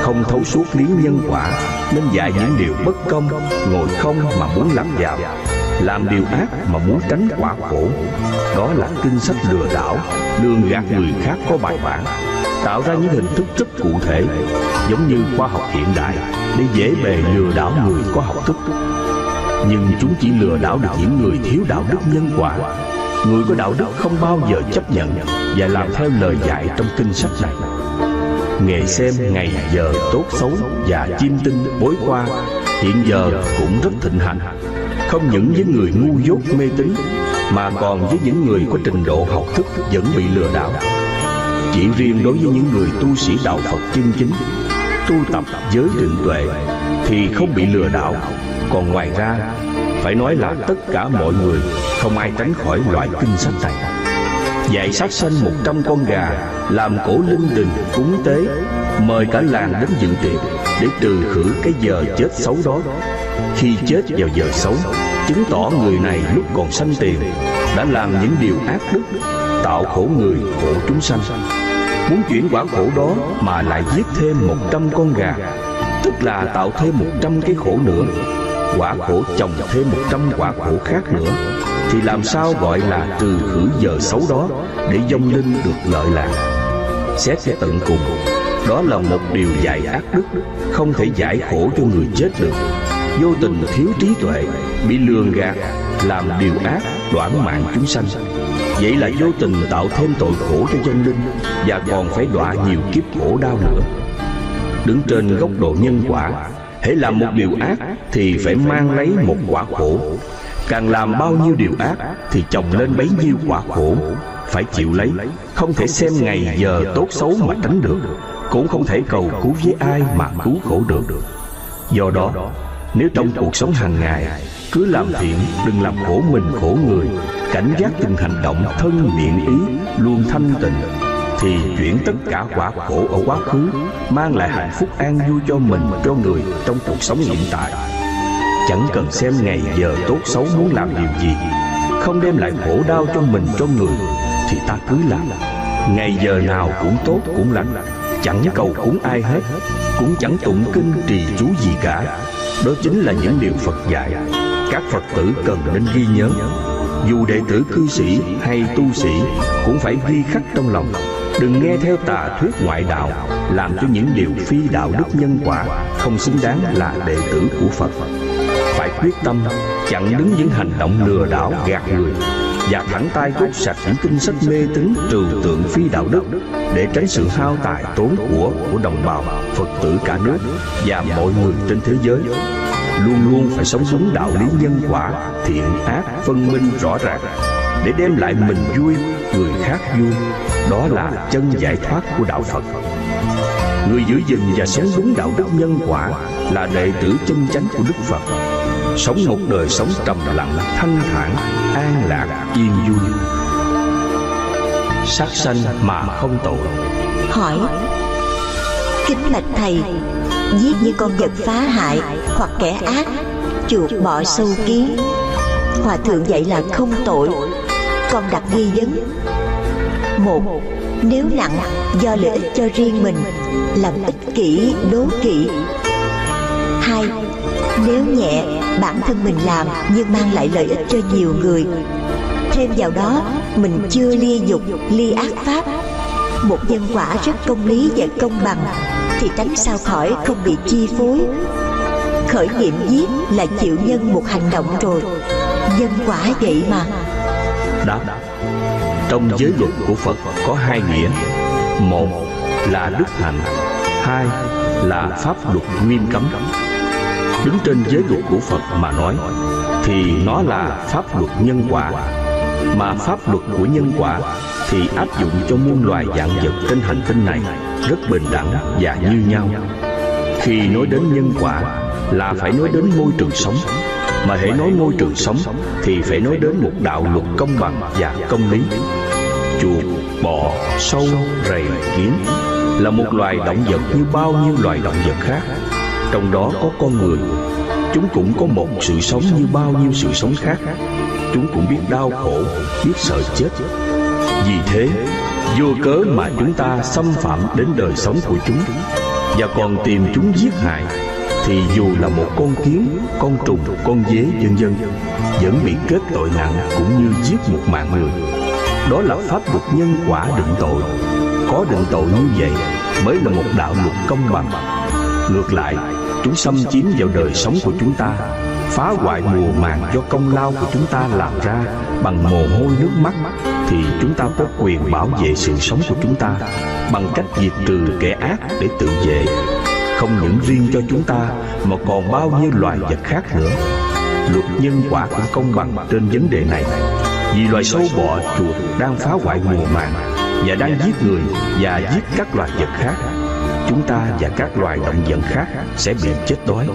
không thấu suốt lý nhân quả, nên dạy những điều bất công, ngồi không mà muốn làm giàu, làm điều ác mà muốn tránh quả khổ. Đó là kinh sách lừa đảo, lường gạt người khác có bài bản, tạo ra những hình thức rất cụ thể, giống như khoa học hiện đại, để dễ bề lừa đảo người có học thức. nhưng chúng chỉ lừa đảo được những người thiếu đạo đức nhân quả. Người có đạo đức không bao giờ chấp nhận và làm theo lời dạy trong kinh sách này. Nghề xem ngày giờ tốt xấu và chiêm tinh bối qua hiện giờ cũng rất thịnh hành, không những với người ngu dốt mê tín mà còn với những người có trình độ học thức vẫn bị lừa đảo. Chỉ riêng đối với những người tu sĩ đạo Phật chân chính, tu tập giới định tuệ thì không bị lừa đảo. Còn ngoài ra, phải nói là tất cả mọi người không ai tránh khỏi loại kinh sách này. Dạy sát sanh 100 con gà, làm cổ linh đình cúng tế, mời cả làng đến dự tiệc để trừ khử cái giờ chết xấu đó. Khi chết vào giờ xấu, chứng tỏ người này lúc còn sanh tiền đã làm những điều ác đức, tạo khổ người khổ chúng sanh. Muốn chuyển quả khổ đó mà lại giết thêm 100 con gà, tức là tạo thêm 100 cái khổ nữa. Quả khổ chồng thêm 100 quả khổ khác nữa, thì làm sao gọi là trừ khử giờ xấu đó để vong linh được lợi lạc? Xét cái tận cùng, đó là một điều dạy ác đức, không thể giải khổ cho người chết được. Vô tình thiếu trí tuệ, bị lường gạt, làm điều ác, đoản mạng chúng sanh. Vậy là vô tình tạo thêm tội khổ cho vong linh, và còn phải đọa nhiều kiếp khổ đau nữa. Đứng trên góc độ nhân quả, hễ làm một điều ác thì phải mang lấy một quả khổ. Càng làm bao nhiêu điều ác thì chồng lên bấy nhiêu quả khổ. Phải chịu lấy, không thể xem ngày giờ tốt xấu mà tránh được, cũng không thể cầu cứu với ai mà cứu khổ được. Do đó, nếu trong cuộc sống hàng ngày cứ làm thiện, đừng làm khổ mình khổ người, cảnh giác từng hành động thân miệng ý, luôn thanh tịnh, thì chuyển tất cả quả khổ ở quá khứ, mang lại hạnh phúc an vui cho mình, cho người trong cuộc sống hiện tại. Chẳng cần xem ngày giờ tốt xấu muốn làm điều gì, không đem lại khổ đau cho mình, cho người, thì ta cứ làm. Ngày giờ nào cũng tốt cũng lành, chẳng cầu cúng ai hết, cũng chẳng tụng kinh trì chú gì cả. Đó chính là những điều Phật dạy, các Phật tử cần nên ghi nhớ. Dù đệ tử cư sĩ hay tu sĩ cũng phải ghi khắc trong lòng, đừng nghe theo tà thuyết ngoại đạo, làm cho những điều phi đạo đức nhân quả, không xứng đáng là đệ tử của Phật. Phải quyết tâm chặn đứng những hành động lừa đảo gạt người, và thẳng tay gốc sạch những kinh sách mê tín trừu tượng phi đạo đức, để tránh sự hao tài tốn của đồng bào Phật tử cả nước và mọi người trên thế giới. Luôn luôn phải sống đúng đạo lý nhân quả, thiện ác phân minh rõ ràng, để đem lại mình vui, người khác vui. Đó là chân giải thoát của đạo Phật. Người giữ gìn và sống đúng đạo đức nhân quả là đệ tử chân chánh của Đức Phật. Sống một đời sống trầm lặng, thanh thản, an lạc, yên vui. Sát sanh mà không tội. Hỏi: kính bạch Thầy, giết như con vật phá hại hoặc kẻ ác, chuột bọ sâu kiến, Hòa thượng dạy là không tội. Con đặt nghi vấn: một, nếu nặng do lợi ích cho riêng mình, làm ích kỷ, đố kỵ; hai, nếu nhẹ bản thân mình làm nhưng mang lại lợi ích cho nhiều người, thêm vào đó mình chưa ly dục, ly ác pháp, một nhân quả rất công lý và công bằng, thì tránh sao khỏi không bị chi phối. Khởi niệm giết là chịu nhân một hành động rồi, nhân quả vậy mà. Đáp: trong giới luật của Phật có hai nghĩa, một là đức hạnh, hai là pháp luật nghiêm cấm. Đứng trên giới luật của Phật mà nói thì nó là pháp luật nhân quả, mà pháp luật của nhân quả thì áp dụng cho muôn loài vạn vật trên hành tinh này rất bình đẳng và như nhau. Khi nói đến nhân quả là phải nói đến môi trường sống, mà hễ nói môi trường sống thì phải nói đến một đạo luật công bằng và công lý. Chuột, bọ, sâu, rầy, kiến là một loài động vật như bao nhiêu loài động vật khác, trong đó có con người. Chúng cũng có một sự sống như bao nhiêu sự sống khác, chúng cũng biết đau khổ, biết sợ chết. Vì thế, vô cớ mà chúng ta xâm phạm đến đời sống của chúng và còn tìm chúng giết hại, thì dù là một con kiến, con trùng, con dế vân vân vẫn bị kết tội nặng cũng như giết một mạng người. Đó là pháp luật nhân quả định tội. Có định tội như vậy mới là một đạo luật công bằng. Ngược lại, chúng xâm chiếm vào đời sống của chúng ta, phá hoại mùa màng do công lao của chúng ta làm ra bằng mồ hôi nước mắt, thì chúng ta có quyền bảo vệ sự sống của chúng ta bằng cách diệt trừ kẻ ác để tự vệ, không những riêng cho chúng ta mà còn bao nhiêu loài vật khác nữa. Luật nhân quả cũng công bằng trên vấn đề này, vì loài sâu bọ chuột đang phá hoại mùa màng và đang giết người và giết các loài vật khác. Chúng ta và các loài động vật khác sẽ bị chết đói.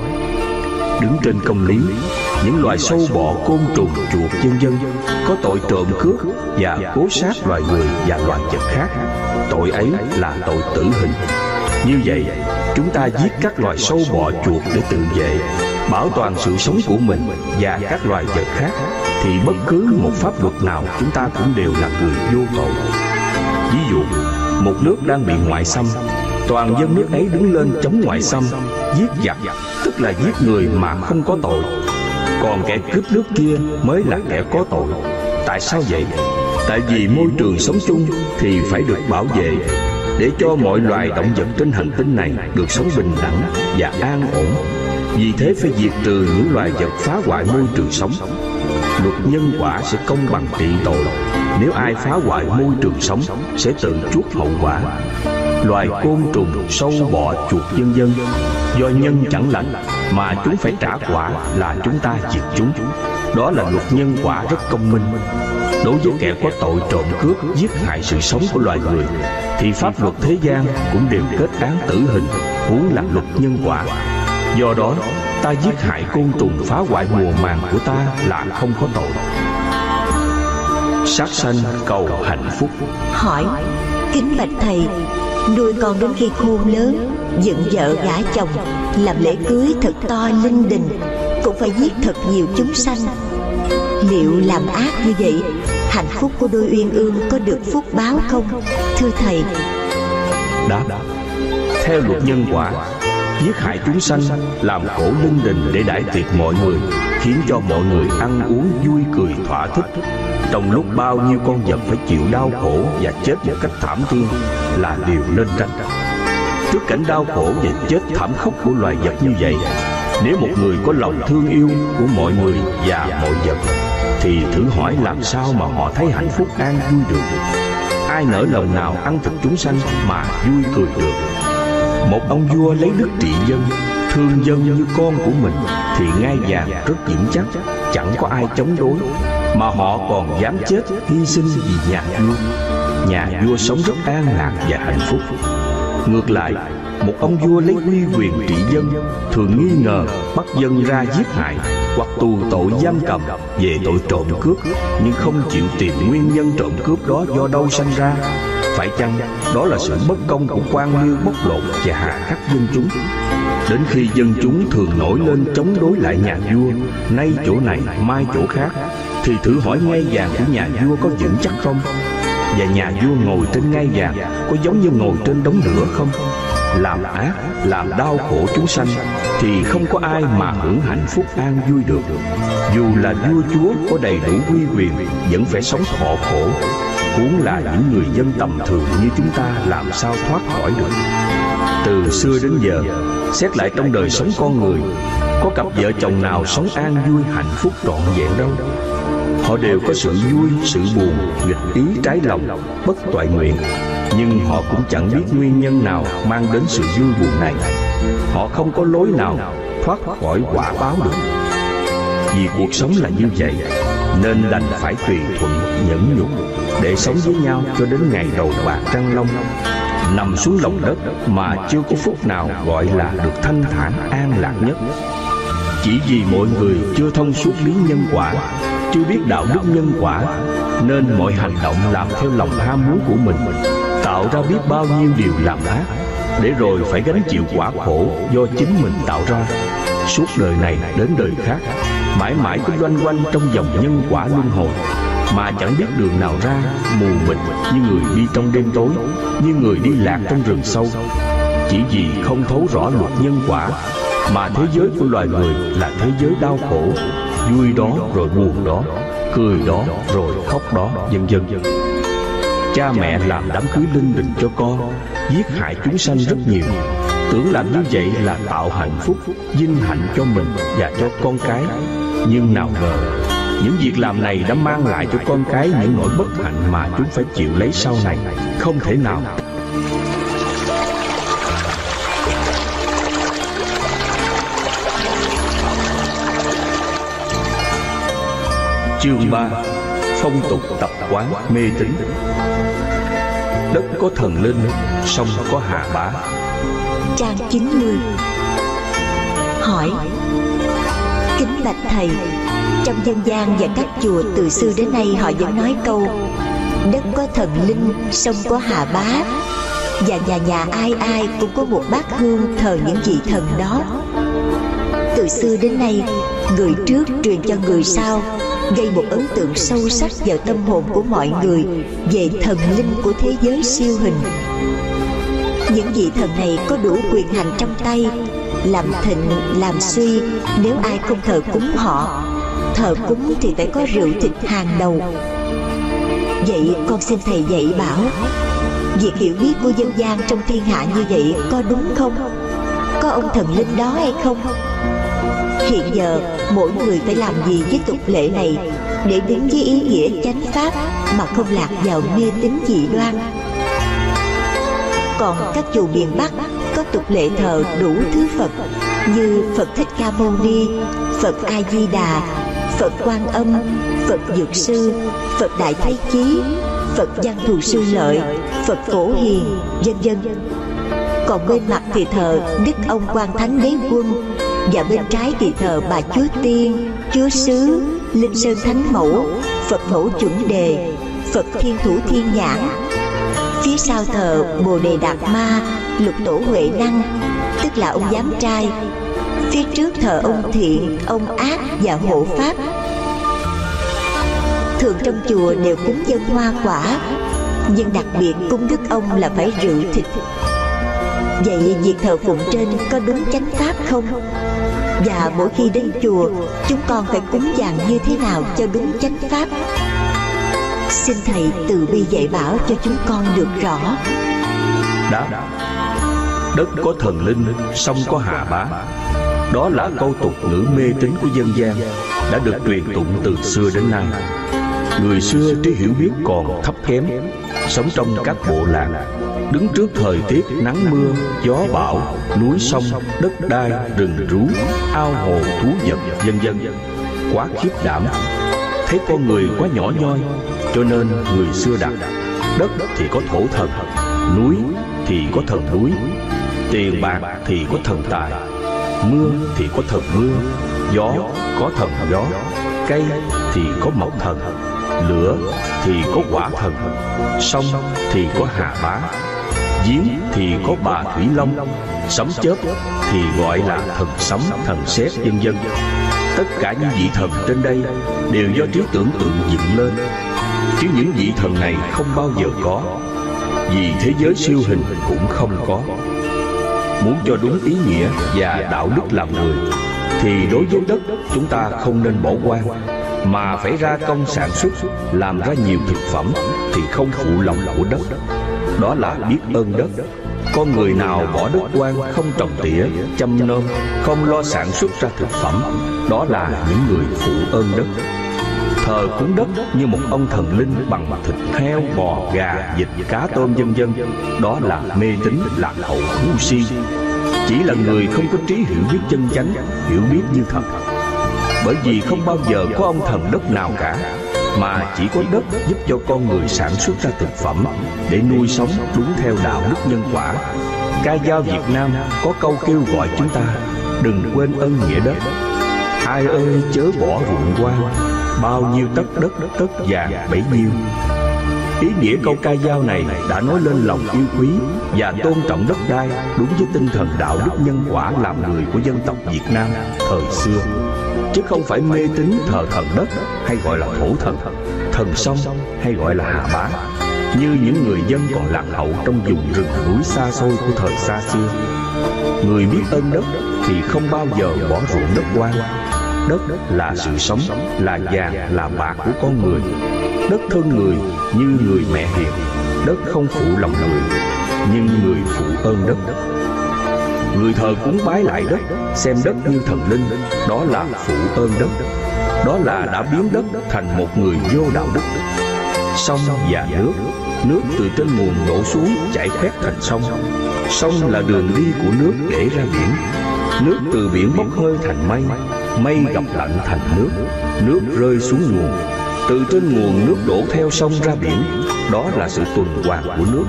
Đứng trên công lý, những loài sâu bọ, côn trùng, chuột vân vân có tội trộm cướp và cố sát loài người và loài vật khác, tội ấy là tội tử hình. Như vậy, chúng ta giết các loài sâu bọ chuột để tự vệ, bảo toàn sự sống của mình và các loài vật khác, thì bất cứ một pháp luật nào chúng ta cũng đều là người vô tội. Ví dụ, một nước đang bị ngoại xâm, toàn dân nước ấy đứng lên chống ngoại xâm, giết giặc, tức là giết người mà không có tội, còn kẻ cướp nước kia mới là kẻ có tội. Tại sao vậy? Tại vì môi trường sống chung thì phải được bảo vệ, để cho mọi loài động vật trên hành tinh này được sống bình đẳng và an ổn. Vì thế phải diệt trừ những loài vật phá hoại môi trường sống. Luật nhân quả sẽ công bằng trị tội. Nếu ai phá hoại môi trường sống sẽ tự chuốc hậu quả. Loài côn trùng, sâu bọ, chuột vân vân do nhân chẳng lành mà chúng phải trả quả là chúng ta diệt chúng. Đó là luật nhân quả rất công minh. Đối với kẻ có tội trộm cướp, giết hại sự sống của loài người thì pháp luật thế gian cũng đều kết án tử hình, huống là luật nhân quả. Do đó, ta giết hại côn trùng, phá hoại mùa màng của ta là không có tội. Sát sanh cầu hạnh phúc. Hỏi: kính bạch Thầy, nuôi con đến khi khôn lớn, dựng vợ gả chồng, làm lễ cưới thật to linh đình, cũng phải giết thật nhiều chúng sanh. Liệu làm ác như vậy, hạnh phúc của đôi uyên ương có được phúc báo không, thưa Thầy? Đáp: theo luật nhân quả, giết hại chúng sanh, làm khổ linh đình để đãi tiệc mọi người, khiến cho mọi người ăn uống vui cười thỏa thích, trong lúc bao nhiêu con vật phải chịu đau khổ và chết một cách thảm thương, là điều nên tránh. Trước cảnh đau khổ và chết thảm khốc của loài vật như vậy, nếu một người có lòng thương yêu của mọi người và mọi vật thì thử hỏi làm sao mà họ thấy hạnh phúc an vui được. Ai nỡ lòng nào ăn thịt chúng sanh mà vui cười được. Một ông vua lấy đức trị dân, thương dân như con của mình thì ngai vàng rất vững chắc, chẳng có ai chống đối, mà họ còn dám chết hy sinh vì nhà vua. Nhà vua sống rất an lạc và hạnh phúc. Ngược lại, một ông vua lấy uy quyền trị dân, thường nghi ngờ, bắt dân ra giết hại hoặc tù tội giam cầm về tội trộm cướp, nhưng không chịu tìm nguyên nhân trộm cướp đó do đâu sanh ra. Phải chăng đó là sự bất công của quan liêu bóc lột và hạ khắc dân chúng? Đến khi dân chúng thường nổi lên chống đối lại nhà vua, nay chỗ này mai chỗ khác, thì thử hỏi ngai vàng của nhà vua có vững chắc không? Và nhà vua ngồi trên ngai vàng có giống như ngồi trên đống lửa không? Làm ác, làm đau khổ chúng sanh thì không có ai mà hưởng hạnh phúc an vui được. Dù là vua chúa có đầy đủ uy quyền vẫn phải sống thọ khổ, huống là những người dân tầm thường như chúng ta làm sao thoát khỏi được. Từ xưa đến giờ, xét lại trong đời sống con người, có cặp vợ chồng nào sống an vui hạnh phúc trọn vẹn đâu. Họ đều có sự vui, sự buồn, nghịch ý, trái lòng, bất toại nguyện, nhưng họ cũng chẳng biết nguyên nhân nào mang đến sự vui buồn này. Họ không có lối nào thoát khỏi quả báo được. Vì cuộc sống là như vậy nên đành phải tùy thuận, nhẫn nhục để sống với nhau cho đến ngày đầu bạc trăng long, nằm xuống lòng đất mà chưa có phút nào gọi là được thanh thản an lạc nhất. Chỉ vì mọi người chưa thông suốt lý nhân quả, chưa biết đạo đức nhân quả, nên mọi hành động làm theo lòng ham muốn của mình, tạo ra biết bao nhiêu điều làm ác, để rồi phải gánh chịu quả khổ do chính mình tạo ra. Suốt đời này đến đời khác, mãi mãi cứ loanh quanh trong dòng nhân quả luân hồi, mà chẳng biết đường nào ra, mù mịt như người đi trong đêm tối, như người đi lạc trong rừng sâu. Chỉ vì không thấu rõ luật nhân quả mà thế giới của loài người là thế giới đau khổ, vui đó rồi buồn đó, cười đó rồi khóc đó, vân vân. Cha mẹ làm đám cưới linh đình cho con, giết hại chúng sanh rất nhiều, Tưởng làm như vậy là tạo hạnh phúc, vinh hạnh cho mình và cho con cái. Nhưng nào ngờ, những việc làm này đã mang lại cho con cái những nỗi bất hạnh mà chúng phải chịu lấy sau này. Không thể nào. Chương 3. Phong tục tập quán mê tín. Đất có thần linh, sông có Hà Bá. Trang 90. Hỏi: Kính bạch Thầy, trong dân gian và các chùa từ xưa đến nay họ vẫn nói câu đất có thần linh, sông có Hà Bá, và nhà nhà ai ai cũng có một bát hương thờ những vị thần đó. Từ xưa đến nay, người trước truyền cho người sau, gây một ấn tượng sâu sắc vào tâm hồn của mọi người về thần linh của thế giới siêu hình. Những vị thần này có đủ quyền hành trong tay, làm thịnh, làm suy nếu ai không thờ cúng họ. Thờ cúng thì phải có rượu thịt hàng đầu. Vậy con xin Thầy dạy bảo, việc hiểu biết của dân gian trong thiên hạ như vậy có đúng không? Có ông thần linh đó hay không? Hiện giờ, mỗi người phải làm gì với tục lệ này để đứng với ý nghĩa chánh pháp mà không lạc vào mê tín dị đoan? Còn các chùa miền Bắc có tục lệ thờ đủ thứ Phật như Phật Thích Ca Mâu Ni, Phật A Di Đà, Phật Quan Âm, Phật Dược Sư, Phật Đại Thế Chí, Phật Văn Thù Sư Lợi, Phật Phổ Hiền, vân vân. Còn bên mặt thì thờ Đức Ông Quan Thánh Đế Quân, và bên trái thì thờ Bà Chúa Tiên, Chúa Sứ, Linh Sơn Thánh Mẫu, Phật Mẫu Chuẩn Đề, Phật Thiên Thủ Thiên Nhãn. Phía sau thờ Bồ Đề Đạt Ma, Lục Tổ Huệ Năng, tức là ông Giám Trai. Phía trước thờ ông Thiện, ông Ác và Hộ Pháp. Thường trong chùa đều cúng dâng hoa quả, nhưng đặc biệt cúng Đức Ông là phải rượu thịt. Vậy việc thờ phụng trên có đúng chánh pháp không? Và mỗi khi đến chùa, chúng con phải cúng dường như thế nào cho đúng chánh pháp? Xin Thầy từ bi dạy bảo cho chúng con được rõ. Đáp: Đất có thần linh, sông có Hà Bá. Đó là câu tục ngữ mê tín của dân gian, đã được truyền tụng từ xưa đến nay. Người xưa trí hiểu biết còn thấp kém, sống trong các bộ lạc, đứng trước thời tiết nắng mưa, gió bão, núi sông, đất đai, rừng rú, ao hồ, thú vật, vân vân, quá khiếp đảm. Thấy con người quá nhỏ nhoi, cho nên người xưa đặt đất thì có thổ thần, núi thì có thần núi, tiền bạc thì có thần tài, mưa thì có thần mưa, gió có thần gió, cây thì có mộc thần, lửa thì có hỏa thần, sông thì có Hà Bá, giếng thì có Bà Thủy Long, sấm chớp thì gọi là thần sấm, thần sét, vân vân. Tất cả những vị thần trên đây đều do trí tưởng tượng dựng lên, chứ những vị thần này không bao giờ có, vì thế giới siêu hình cũng không có. Muốn cho đúng ý nghĩa và đạo đức làm người, thì đối với đất chúng ta không nên bỏ qua, mà phải ra công sản xuất, làm ra nhiều thực phẩm thì không phụ lòng của đất. Đó là biết ơn đất. Con người nào bỏ đất quan, không trồng tỉa, chăm nom, không lo sản xuất ra thực phẩm, đó là những người phụ ơn đất. Thờ cúng đất như một ông thần linh bằng thịt heo, bò, gà, vịt, cá, tôm, vân vân, đó là mê tín, lạc hậu, ngu si. Chỉ là người không có trí hiểu biết chân chánh, hiểu biết như thật. Bởi vì không bao giờ có ông thần đất nào cả, mà chỉ có đất giúp cho con người sản xuất ra thực phẩm để nuôi sống đúng theo đạo đức nhân quả. Ca dao Việt Nam có câu kêu gọi chúng ta đừng quên ơn nghĩa đất: ai ơi chớ bỏ ruộng quan, bao nhiêu tấc đất tất vàng bấy nhiêu. Ý nghĩa câu ca dao này đã nói lên lòng yêu quý và tôn trọng đất đai đúng với tinh thần đạo đức nhân quả làm người của dân tộc Việt Nam thời xưa, chứ không phải mê tín thờ thần đất hay gọi là thổ thần, thần sông hay gọi là Hà Bá như những người dân còn lạc hậu trong vùng rừng núi xa xôi của thời xa xưa. Người biết ơn đất thì không bao giờ bỏ ruộng đất quan. Đất là sự sống, là vàng, là bạc của con người. Đất thương người như người mẹ hiền. Đất không phụ lòng người, nhưng người phụ ơn đất. người thờ cúng bái lại đất, xem đất như thần linh, đó là phụ ơn đất, đó là đã biến đất thành một người vô đạo đức. Sông và nước, nước từ trên nguồn đổ xuống chảy khoét thành sông. Sông là đường đi của nước để ra biển. Nước từ biển bốc hơi thành mây, mây gặp lạnh thành nước, nước rơi xuống nguồn. Từ trên nguồn nước đổ theo sông ra biển, đó là sự tuần hoàn của nước.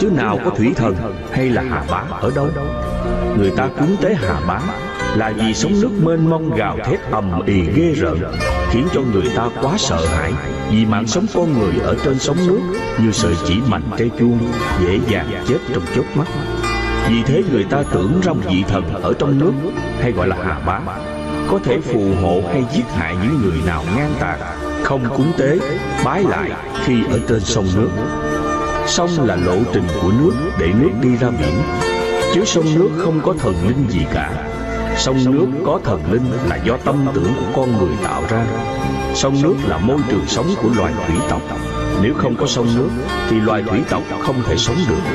Chứ nào có thủy thần hay là Hà Bá ở đâu. Người ta cúng tế Hà Bá là vì sóng nước mênh mông gào thét ầm ì ghê rợn, khiến cho người ta quá sợ hãi, vì mạng sống con người ở trên sóng nước như sợi chỉ mạnh cây chuông, dễ dàng chết trong chớp mắt. Vì thế người ta tưởng rằng vị thần ở trong nước, hay gọi là Hà Bá, có thể phù hộ hay giết hại những người nào ngang tàn, không cúng tế, bái lại khi ở trên sông nước. Sông là lộ trình của nước để nước đi ra biển, chứ sông nước không có thần linh gì cả. Sông nước có thần linh là do tâm tưởng của con người tạo ra. Sông nước là môi trường sống của loài thủy tộc. Nếu không có sông nước thì loài thủy tộc không thể sống được.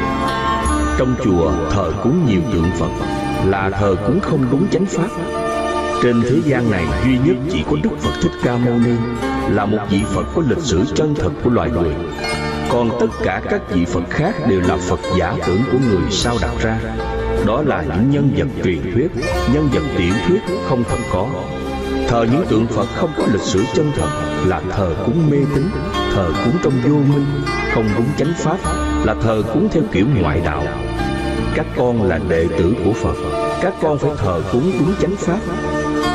Trong chùa thờ cúng nhiều tượng Phật là thờ cúng không đúng chánh pháp. Trên thế gian này duy nhất chỉ có Đức Phật Thích Ca Mâu Ni là một vị Phật có lịch sử chân thật của loài người. Còn tất cả các vị Phật khác đều là Phật giả tưởng của người sao đặt ra. Đó là những nhân vật truyền thuyết, nhân vật tiểu thuyết không thật có. Thờ những tượng Phật không có lịch sử chân thật là thờ cúng mê tín, thờ cúng trong vô minh, không đúng chánh pháp, là thờ cúng theo kiểu ngoại đạo. Các con là đệ tử của Phật, các con phải thờ cúng đúng chánh pháp.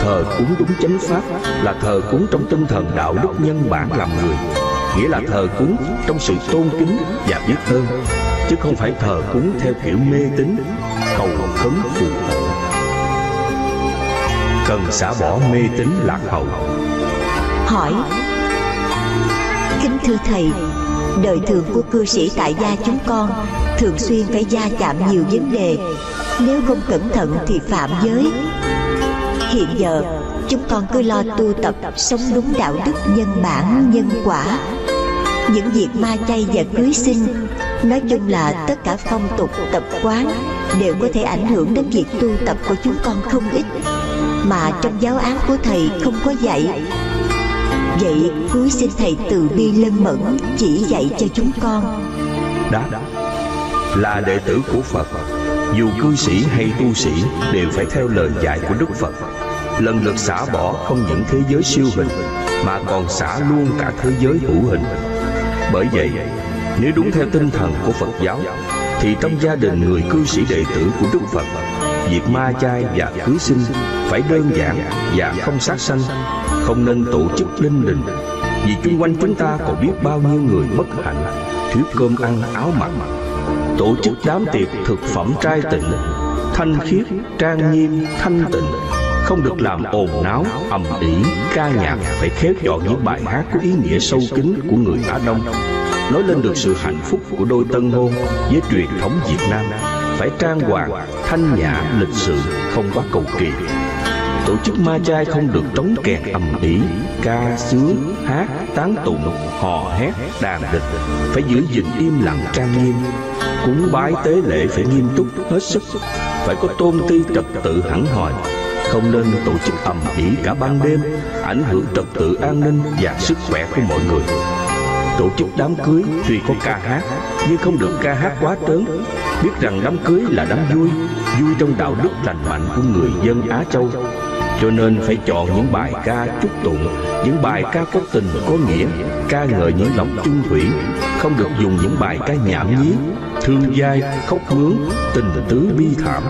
Thờ cúng đúng chánh pháp là thờ cúng trong tinh thần đạo đức nhân bản làm người, nghĩa là thờ cúng trong sự tôn kính và biết ơn, chứ không phải thờ cúng theo kiểu mê tín, cầu khấn phù hộ. Cần xả bỏ mê tín lạc hậu. Hỏi: Kính thưa Thầy, đời thường của cư sĩ tại gia chúng con thường xuyên phải va chạm nhiều vấn đề, nếu không cẩn thận thì phạm giới. Hiện giờ chúng con cứ lo tu tập sống đúng đạo đức nhân bản nhân quả. Những việc ma chay và cưới xin, nói chung là tất cả phong tục tập quán đều có thể ảnh hưởng đến việc tu tập của chúng con không ít, mà trong giáo án của Thầy không có dạy. Vậy cúi xin Thầy từ bi lân mẫn chỉ dạy cho chúng con. Đáp: là đệ tử của Phật, dù cư sĩ hay tu sĩ đều phải theo lời dạy của Đức Phật, lần lượt xả bỏ không những thế giới siêu hình mà còn xả luôn cả thế giới hữu hình. Bởi vậy, nếu đúng theo tinh thần của Phật giáo thì trong gia đình người cư sĩ đệ tử của Đức Phật, việc ma chay và cưới xin phải đơn giản và không sát sanh, không nên tổ chức linh đình, vì chung quanh chúng ta còn biết bao nhiêu người bất hạnh, thiếu cơm ăn áo mặc. Tổ chức đám tiệc thực phẩm trai tịnh, thanh khiết, trang nghiêm, thanh tịnh, không được làm ồn náo, ầm ĩ, ca nhạc, phải khéo chọn những bài hát có ý nghĩa sâu kín của người Á Đông, nói lên được sự hạnh phúc của đôi tân hôn với truyền thống Việt Nam, phải trang hoàng, thanh nhã, lịch sự, không quá cầu kỳ. Tổ chức ma chay không được trống kẹt ầm ĩ, ca sướng, hát, tán tụng, hò hét, đàn địch, phải giữ gìn im lặng trang nghiêm. Cúng bái tế lễ phải nghiêm túc hết sức, phải có tôn ti trật tự hẳn hoi, không nên tổ chức ầm ĩ cả ban đêm, ảnh hưởng trật tự an ninh và sức khỏe của mọi người. Tổ chức đám cưới tuy có ca hát nhưng không được ca hát quá trớn, biết rằng đám cưới là đám vui, vui trong đạo đức lành mạnh của người dân Á Châu, cho nên phải chọn những bài ca chúc tụng, những bài ca có tình có nghĩa, ca ngợi những lòng chung thủy, không được dùng những bài ca nhảm nhí, thương giai, khóc mướn, tình tứ bi thảm.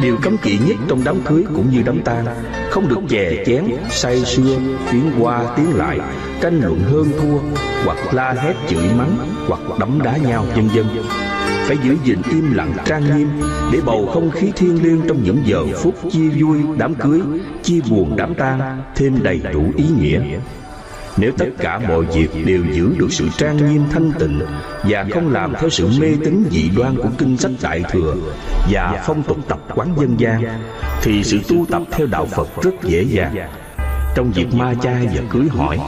Điều cấm kỵ nhất trong đám cưới cũng như đám tang, không được chè chén, say sưa, tiếng qua tiếng lại, tranh luận hơn thua, hoặc la hét chửi mắng, hoặc đấm đá nhau, vân vân. Phải giữ gìn im lặng trang nghiêm để bầu không khí thiêng liêng trong những giờ phút chia vui đám cưới, chia buồn đám tang thêm đầy đủ ý nghĩa. Nếu tất cả mọi việc đều giữ được sự trang nghiêm thanh tịnh và không làm theo sự mê tín dị đoan của kinh sách Đại Thừa và phong tục tập quán dân gian thì sự tu tập theo đạo Phật rất dễ dàng. Trong việc ma chay và cưới hỏi,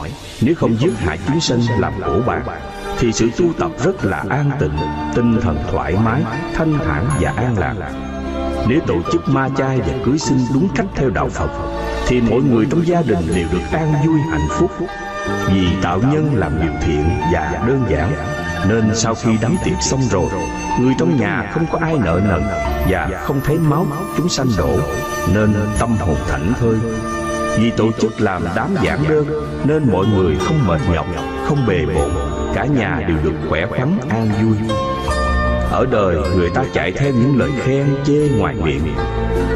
nếu không giết hại chúng sinh làm khổ bạn thì sự tu tập rất là an tịnh, tinh thần thoải mái, thanh thản và an lạc. Nếu tổ chức ma chay và cưới xin đúng cách theo đạo Phật, thì mọi người trong gia đình đều được an vui hạnh phúc. Vì tạo nhân làm điều thiện và đơn giản, nên sau khi đám tiệc xong rồi, người trong nhà không có ai nợ nần và không thấy máu chúng sanh đổ, nên tâm hồn thảnh thơi. Vì tổ chức làm đám giản đơn, nên mọi người không mệt nhọc, không bề bộn, cả nhà đều được khỏe khoắn an vui. Ở đời người ta chạy theo những lời khen chê ngoài miệng,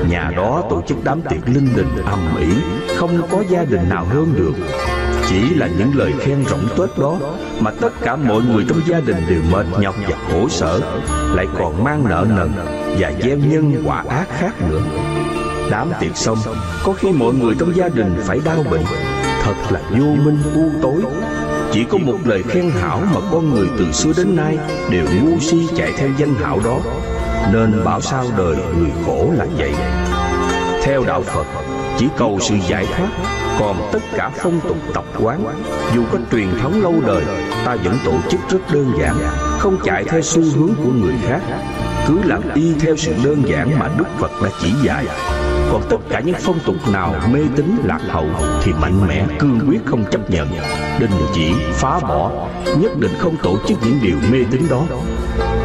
nhà đó tổ chức đám tiệc linh đình ầm ĩ, không có gia đình nào hơn được. Chỉ là những lời khen rỗng tuếch đó mà tất cả mọi người trong gia đình đều mệt nhọc và khổ sở, lại còn mang nợ nần và gieo nhân quả ác khác nữa. Đám tiệc xong, có khi mọi người trong gia đình phải đau bệnh, thật là vô minh u tối. Chỉ có một lời khen hảo mà con người từ xưa đến nay đều ngu si chạy theo danh hảo đó, nên bảo sao đời người khổ là vậy. Theo đạo Phật, chỉ cầu sự giải thoát, còn tất cả phong tục tập quán, dù có truyền thống lâu đời, ta vẫn tổ chức rất đơn giản, không chạy theo xu hướng của người khác, cứ làm y theo sự đơn giản mà Đức Phật đã chỉ dạy. Còn tất cả những phong tục nào mê tín lạc hậu thì mạnh mẽ cương quyết không chấp nhận, đình chỉ phá bỏ, nhất định không tổ chức những điều mê tín đó.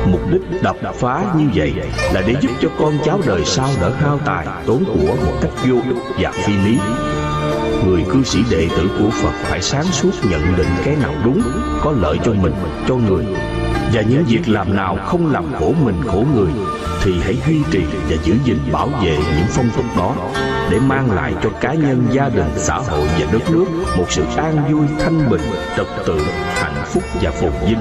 Mục đích đập phá như vậy là để giúp cho con cháu đời sau đỡ hao tài tốn của một cách vô ích và phi lý. Người cư sĩ đệ tử của Phật phải sáng suốt nhận định cái nào đúng, có lợi cho mình, cho người, và những việc làm nào không làm khổ mình khổ người thì hãy duy trì và giữ gìn bảo vệ những phong tục đó, để mang lại cho cá nhân, gia đình, xã hội và đất nước một sự an vui, thanh bình, trật tự, hạnh phúc và phồn vinh.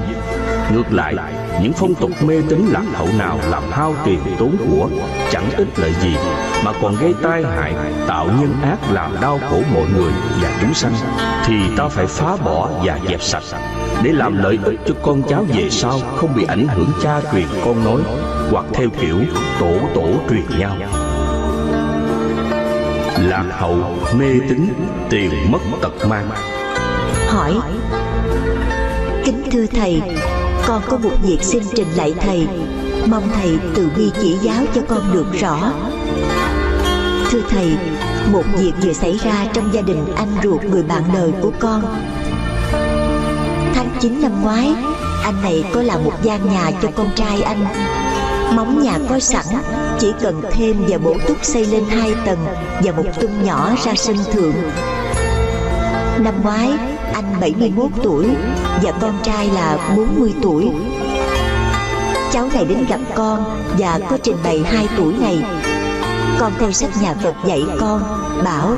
Ngược lại, những phong tục mê tín lạc hậu nào làm hao tiền tốn của, chẳng ích lợi gì mà còn gây tai hại, tạo nhân ác làm đau khổ mọi người và chúng sanh, thì ta phải phá bỏ và dẹp sạch, để làm lợi ích cho con cháu về sau không bị ảnh hưởng cha truyền con nối, hoặc theo kiểu tổ truyền nhau. Lạc hậu, mê tín, tiền mất tật mang. Hỏi: Kính thưa Thầy, con có một việc xin trình lại Thầy, mong Thầy từ bi chỉ giáo cho con được rõ. Thưa Thầy, một việc vừa xảy ra trong gia đình anh ruột người bạn đời của con. Tháng 9 năm ngoái, anh này có làm một gian nhà cho con trai anh. Móng nhà có sẵn, chỉ cần thêm và bổ túc xây lên 2 tầng và một tung nhỏ ra sân thượng. Năm ngoái, anh 71 tuổi và con trai là 40 tuổi. Cháu này đến gặp con và có trình bày 2 tuổi này. Con theo sách nhà Phật dạy con, bảo: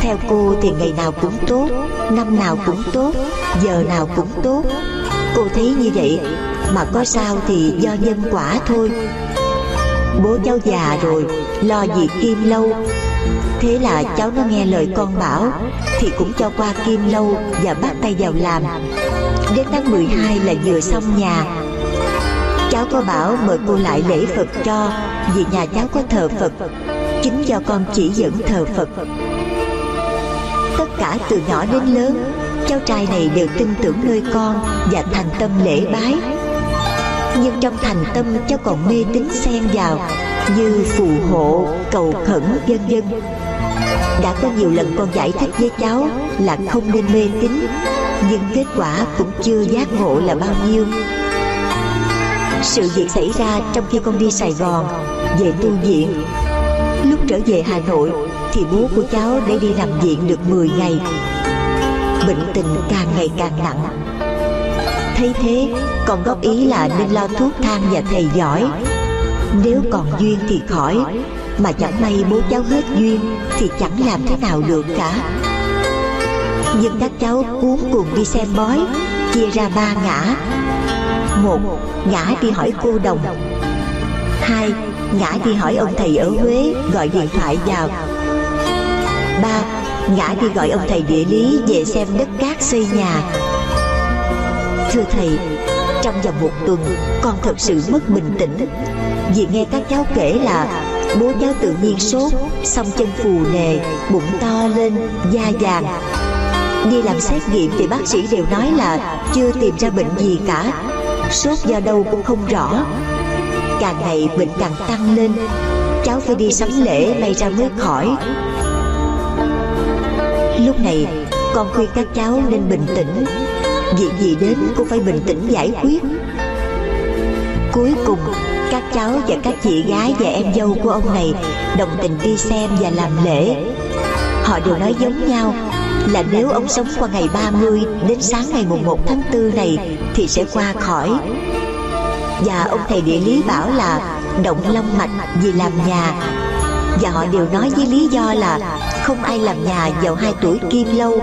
Theo cô thì ngày nào cũng tốt, năm nào cũng tốt, giờ nào cũng tốt. Cô thấy như vậy, mà có sao thì do nhân quả thôi. Bố cháu già rồi, lo gì kim lâu. Thế là cháu nó nghe lời con bảo, thì cũng cho qua kim lâu và bắt tay vào làm. Đến tháng 12 là vừa xong nhà. Cháu có bảo mời cô lại lễ Phật cho, vì nhà cháu có thờ Phật, chính do con chỉ dẫn thờ Phật. Tất cả từ nhỏ đến lớn, cháu trai này đều tin tưởng nơi con và thành tâm lễ bái. Nhưng trong thành tâm cháu còn mê tín xen vào, như phù hộ, cầu khẩn, vân vân. Đã có nhiều lần con giải thích với cháu là không nên mê tín, nhưng kết quả cũng chưa giác ngộ là bao nhiêu. Sự việc xảy ra trong khi con đi Sài Gòn về tu viện. Lúc trở về Hà Nội thì bố của cháu đã đi nằm viện được 10 ngày. Bệnh tình càng ngày càng nặng. Thấy thế, con góp ý là nên lo thuốc thang và thầy giỏi. Nếu còn duyên thì khỏi, mà chẳng may bố cháu hết duyên thì chẳng làm thế nào được cả. Nhưng các cháu cuốn cuồng đi xem bói, chia ra 3 ngã. 1. Ngã đi hỏi cô đồng. 2. Ngã đi hỏi ông thầy ở Huế gọi điện thoại vào. 3. Ngã đi gọi ông thầy địa lý về xem đất cát xây nhà. Thưa Thầy, trong vòng một tuần con thật sự mất bình tĩnh, vì nghe các cháu kể là bố cháu tự nhiên sốt, xong chân phù nề, bụng to lên, da vàng. Đi làm xét nghiệm thì bác sĩ đều nói là chưa tìm ra bệnh gì cả, sốt do đâu cũng không rõ. càng ngày bệnh càng tăng lên. Cháu phải đi sắm lễ may ra mới khỏi. Lúc này con khuyên các cháu nên bình tĩnh. Việc gì đến cũng phải bình tĩnh giải quyết. Cuối cùng các cháu và các chị gái và em dâu của ông này đồng tình đi xem và làm lễ. Họ đều nói giống nhau là nếu ông sống qua ngày 30 đến sáng ngày mùng 1 tháng 4 này thì sẽ qua khỏi. Và ông thầy địa lý bảo là động long mạch vì làm nhà. Và họ đều nói với lý do là không ai làm nhà vào 2 tuổi kim lâu.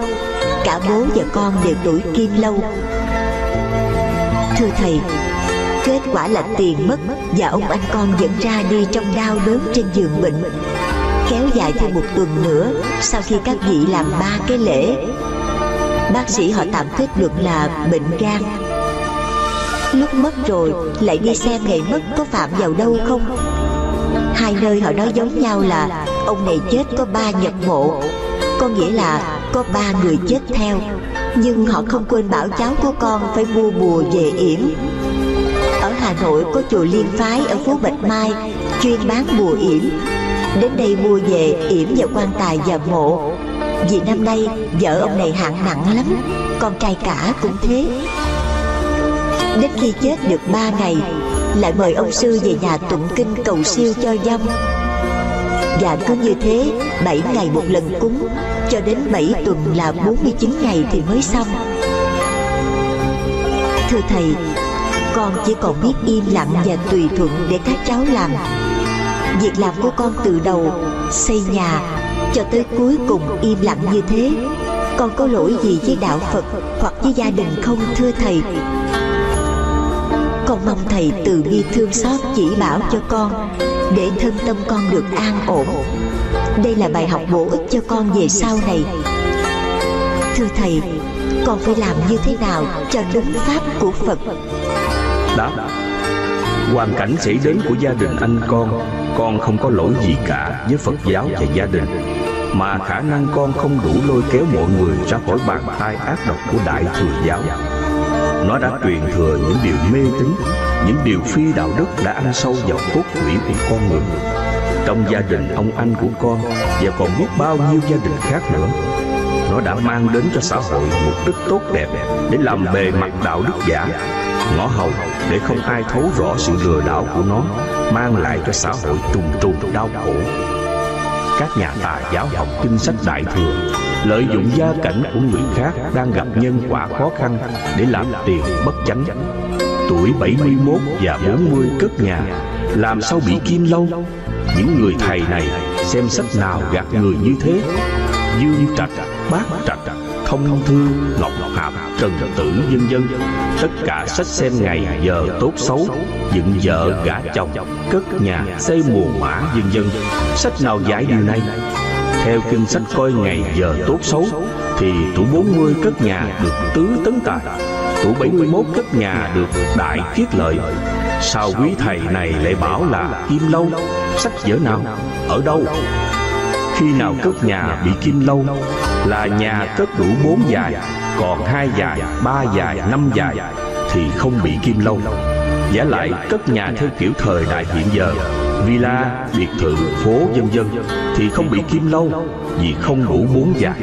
Cả bố và con đều tuổi kim lâu. Thưa thầy, kết quả là tiền mất và ông anh con vẫn ra đi trong đau đớn trên giường bệnh. Kéo dài thêm 1 tuần nữa sau khi các vị làm 3 cái lễ. Bác sĩ họ tạm kết luận là bệnh gan. Lúc mất rồi lại đi xem ngày mất có phạm vào đâu không. Hai nơi họ nói giống nhau là ông này chết có 3 nhật mộ. Có nghĩa là có 3 người chết theo. Nhưng họ không quên bảo cháu của con phải mua bùa về yểm. Ở Hà Nội có chùa Liên Phái ở phố Bạch Mai chuyên bán bùa yểm. Đến đây mua về yểm và quan tài và mộ. Vì năm nay vợ ông này hạn nặng lắm, con trai cả cũng thế. Đến khi chết được 3 ngày lại mời ông sư về nhà tụng kinh cầu siêu cho vong. Và cứ như thế 7 ngày một lần cúng, cho đến 7 tuần là 49 ngày thì mới xong. Thưa thầy, con chỉ còn biết im lặng và tùy thuận để các cháu làm. Việc làm của con từ đầu xây nhà cho tới cuối cùng im lặng như thế, con có lỗi gì với đạo Phật hoặc với gia đình không thưa thầy? Con mong thầy từ bi thương xót chỉ bảo cho con để thân tâm con được an ổn. Đây là bài học bổ ích cho con về sau này. Thưa thầy, con phải làm như thế nào cho đúng pháp của Phật? Đáp: hoàn cảnh xảy đến của gia đình anh con không có lỗi gì cả với Phật giáo và gia đình, mà khả năng con không đủ lôi kéo mọi người ra khỏi bàn tay ác độc của Đại Thừa Giáo. Nó đã truyền thừa những điều mê tín, những điều phi đạo đức đã ăn sâu vào cốt tủy của con người. Trong gia đình ông anh của con và còn biết bao nhiêu gia đình khác nữa, nó đã mang đến cho xã hội mục đích tốt đẹp để làm bề mặt đạo đức giả, ngõ hầu để không ai thấu rõ sự lừa đảo của nó, mang lại cho xã hội trùng trùng đau khổ. Các nhà tà giáo học kinh sách Đại Thừa, lợi dụng gia cảnh của người khác đang gặp nhân quả khó khăn để làm tiền bất chánh. Tuổi 71 và 40 cất nhà, làm sao bị kim lâu? Những người thầy này xem sách nào gạt người như thế? Dương Trạch, Bát Trạch, Thông Thư, Ngọc Hạp, Trần Tử vân vân, tất cả sách xem ngày giờ tốt xấu, dựng vợ gả chồng, cất nhà, xây mồ mã vân vân. Sách nào dạy điều này? Theo kinh sách coi ngày giờ tốt xấu thì tuổi 40 cất nhà được tứ tấn tài, tuổi 71 cất nhà được đại kiết lợi. Sao quý thầy này lại bảo là kim lâu? Sách vở nào? Ở đâu? Khi nào cất nhà bị kim lâu là nhà cất đủ 4 dài, còn 2 dài, 3 dài, 5 dài thì không bị kim lâu. Giả lại cất nhà theo kiểu thời đại hiện giờ, villa, biệt thự, phố vân vân thì không bị kim lâu vì không đủ 4 dài.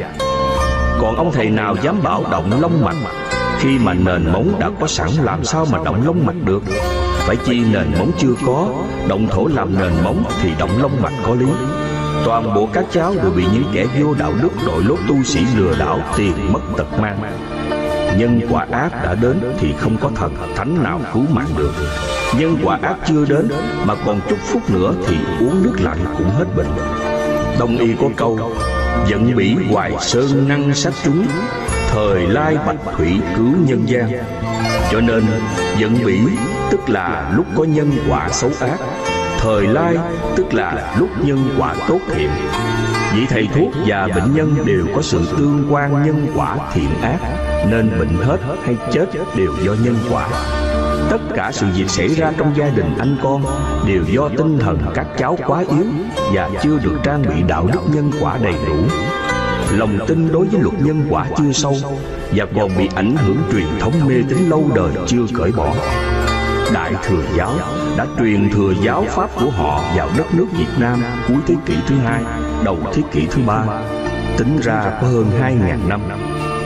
Còn ông thầy nào dám bảo động long mạch khi mà nền móng đã có sẵn, làm sao mà động long mạch được? Phải chi nền móng chưa có, động thổ làm nền móng thì động long mạch có lý. Toàn bộ các cháu đều bị những kẻ vô đạo đức đội lốt tu sĩ lừa đảo, tiền mất tật mang. Nhân quả ác đã đến thì không có thần thánh nào cứu mạng được. Nhân quả ác chưa đến mà còn chút phút nữa thì uống nước lạnh cũng hết bệnh. Đông y có câu: giận bỉ hoài sơn năng sát chúng, thời lai bạch thủy cứu nhân gian. Cho nên giận bỉ tức là lúc có nhân quả xấu ác, thời lai tức là lúc nhân quả tốt thiện. Vị thầy thuốc và bệnh nhân đều có sự tương quan nhân quả thiện ác, nên bệnh hết hay chết đều do nhân quả. Tất cả sự việc xảy ra trong gia đình anh con đều do tinh thần các cháu quá yếu và chưa được trang bị đạo đức nhân quả đầy đủ. Lòng tin đối với luật nhân quả chưa sâu và còn bị ảnh hưởng truyền thống mê tín lâu đời chưa cởi bỏ. Đại Thừa Giáo đã truyền thừa giáo pháp của họ vào đất nước Việt Nam cuối thế kỷ thứ hai, đầu thế kỷ thứ ba. Tính ra có hơn 2.000 năm.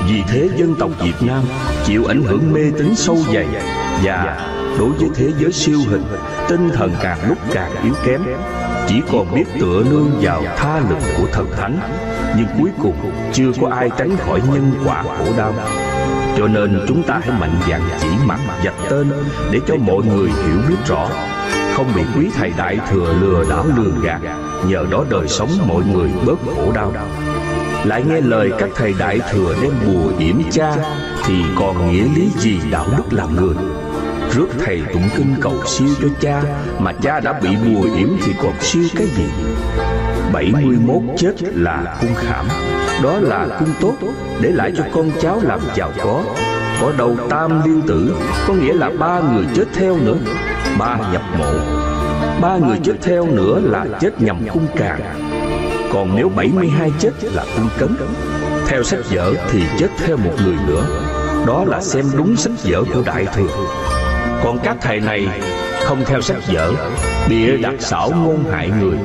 Vì thế dân tộc Việt Nam chịu ảnh hưởng mê tín sâu dày, và đối với thế giới siêu hình, tinh thần càng lúc càng yếu kém, chỉ còn biết tựa nương vào tha lực của thần thánh, nhưng cuối cùng chưa có ai tránh khỏi nhân quả khổ đau. Cho nên chúng ta hãy mạnh dạn chỉ mặt vạch tên để cho mọi người hiểu biết rõ, không bị quý thầy Đại Thừa lừa đảo lường gạt, nhờ đó đời sống mọi người bớt khổ đau. Lại nghe lời các thầy Đại Thừa đem bùa yểm cha, thì còn nghĩa lý gì đạo đức làm người? Rước thầy tụng kinh cầu siêu cho cha, mà cha đã bị bùa yểm thì còn siêu cái gì? 71 chết là cung khảm, đó là cung tốt, để lại cho con cháu làm giàu có. Có đầu tam liên tử, có nghĩa là 3 người chết theo nữa, 3 nhập mộ. 3 người chết theo nữa là chết nhằm cung càng. Còn nếu 72 chết là cung cấn. Theo sách vở thì chết theo 1 người nữa, đó là xem đúng sách vở của Đại Thừa. Còn các thầy này không theo sách vở, bịa đặt xảo ngôn hại người,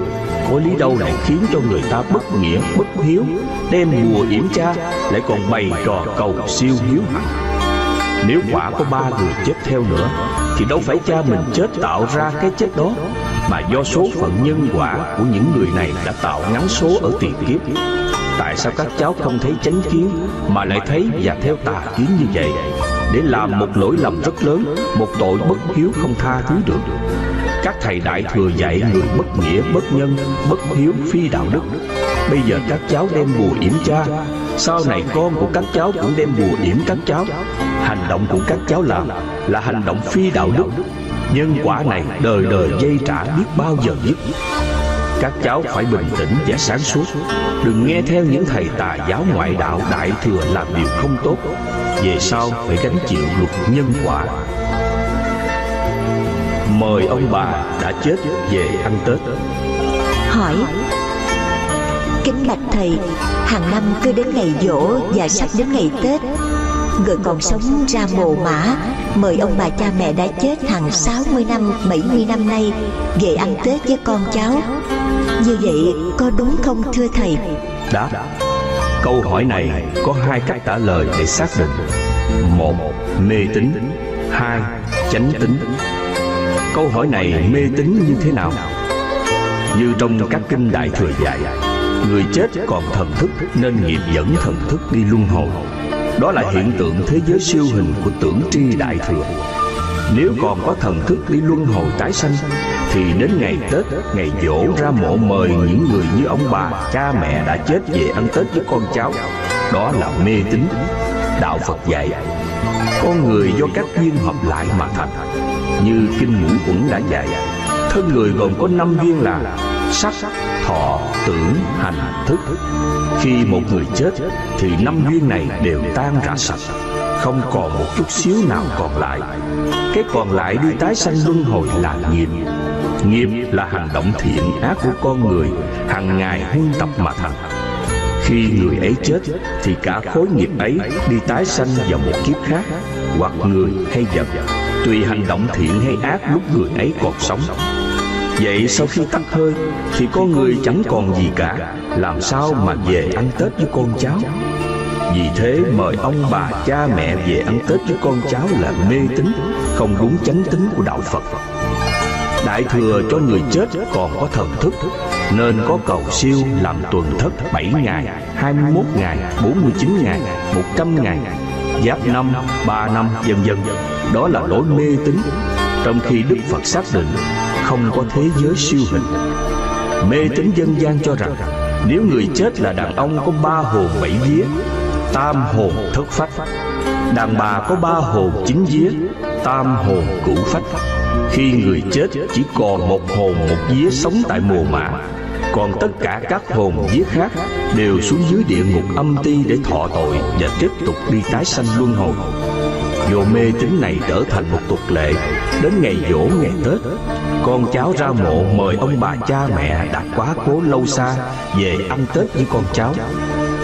có lý đâu lại khiến cho người ta bất nghĩa, bất hiếu, đem bùa yểm cha, lại còn bày trò cầu siêu hiếu hạnh. Nếu quả có 3 người chết theo nữa, thì đâu phải cha mình chết tạo ra cái chết đó, mà do số phận nhân quả của những người này đã tạo ngắn số ở tiền kiếp. Tại sao các cháu không thấy chánh kiến mà lại thấy và theo tà kiến như vậy, để làm một lỗi lầm rất lớn, một tội bất hiếu không tha thứ được? Các thầy Đại Thừa dạy người bất nghĩa, bất nhân, bất hiếu, phi đạo đức. Bây giờ các cháu đem bùa yểm cha, sau này con của các cháu cũng đem bùa yểm các cháu. Hành động của các cháu làm là hành động phi đạo đức. Nhân quả này đời đời dây trả biết bao giờ dứt. Các cháu phải bình tĩnh và sáng suốt, đừng nghe theo những thầy tà giáo ngoại đạo Đại Thừa làm điều không tốt, về sau phải gánh chịu luật nhân quả. Mời ông bà đã chết về ăn Tết. Hỏi: kính bạch thầy, hàng năm cứ đến ngày giỗ và sắp đến ngày Tết, người còn sống ra mồ mả mời ông bà cha mẹ đã chết hàng 60 năm, 70 năm nay về ăn Tết với con cháu. Như vậy có đúng không thưa thầy? Đáp: câu hỏi này có 2 cách trả lời để xác định. 1. Mê tín. 2. Chánh tín. Câu hỏi này mê tín như thế nào? Như trong các kinh Đại Thừa dạy, người chết còn thần thức nên nghiệp dẫn thần thức đi luân hồi. Đó là hiện tượng thế giới siêu hình của tưởng tri Đại Thừa. Nếu còn có thần thức đi luân hồi tái sanh, thì đến ngày Tết, ngày giỗ ra mộ mời những người như ông bà, cha mẹ đã chết về ăn Tết với con cháu. Đó là mê tín. Đạo Phật dạy, con người do các duyên hợp lại mà thành. Như Kinh Ngũ Uẩn đã dạy, thân người gồm có 5 duyên là sắc, thọ, tưởng, hành, thức. Khi một người chết thì 5 duyên này đều tan rã sạch, không còn một chút xíu nào còn lại. Cái còn lại đi tái sanh luân hồi là nghiệp. Nghiệp là hành động thiện ác của con người hàng ngày huân tập mà thành. Khi người ấy chết thì cả khối nghiệp ấy đi tái sanh vào một kiếp khác, hoặc người hay vật, tùy hành động thiện hay ác lúc người ấy còn sống. Vậy sau khi tắt hơi thì con người chẳng còn gì cả, làm sao mà về ăn Tết với con cháu? Vì thế mời ông bà cha mẹ về ăn Tết với con cháu là mê tín, không đúng chánh tín của Đạo Phật. Đại Thừa cho người chết còn có thần thức nên có cầu siêu làm tuần thất 7 ngày, 21 ngày, 49 ngày, 100 ngày, giáp năm, 3 năm, vân vân. Đó là lối mê tín, trong khi Đức Phật xác định không có thế giới siêu hình. Mê tín dân gian cho rằng nếu người chết là đàn ông có 3 hồn 7 vía, tam hồn thất phách, đàn bà có 3 hồn 9 vía, tam hồn cửu phách. Khi người chết chỉ còn 1 hồn 1 vía sống tại mồ mả, còn tất cả các hồn vía khác đều xuống dưới địa ngục âm ti để thọ tội và tiếp tục đi tái sanh luân hồi. Vô mê tín này trở thành một tục lệ, đến ngày giỗ, ngày Tết, con cháu ra mộ mời ông bà cha mẹ đã quá cố lâu xa về ăn Tết với con cháu.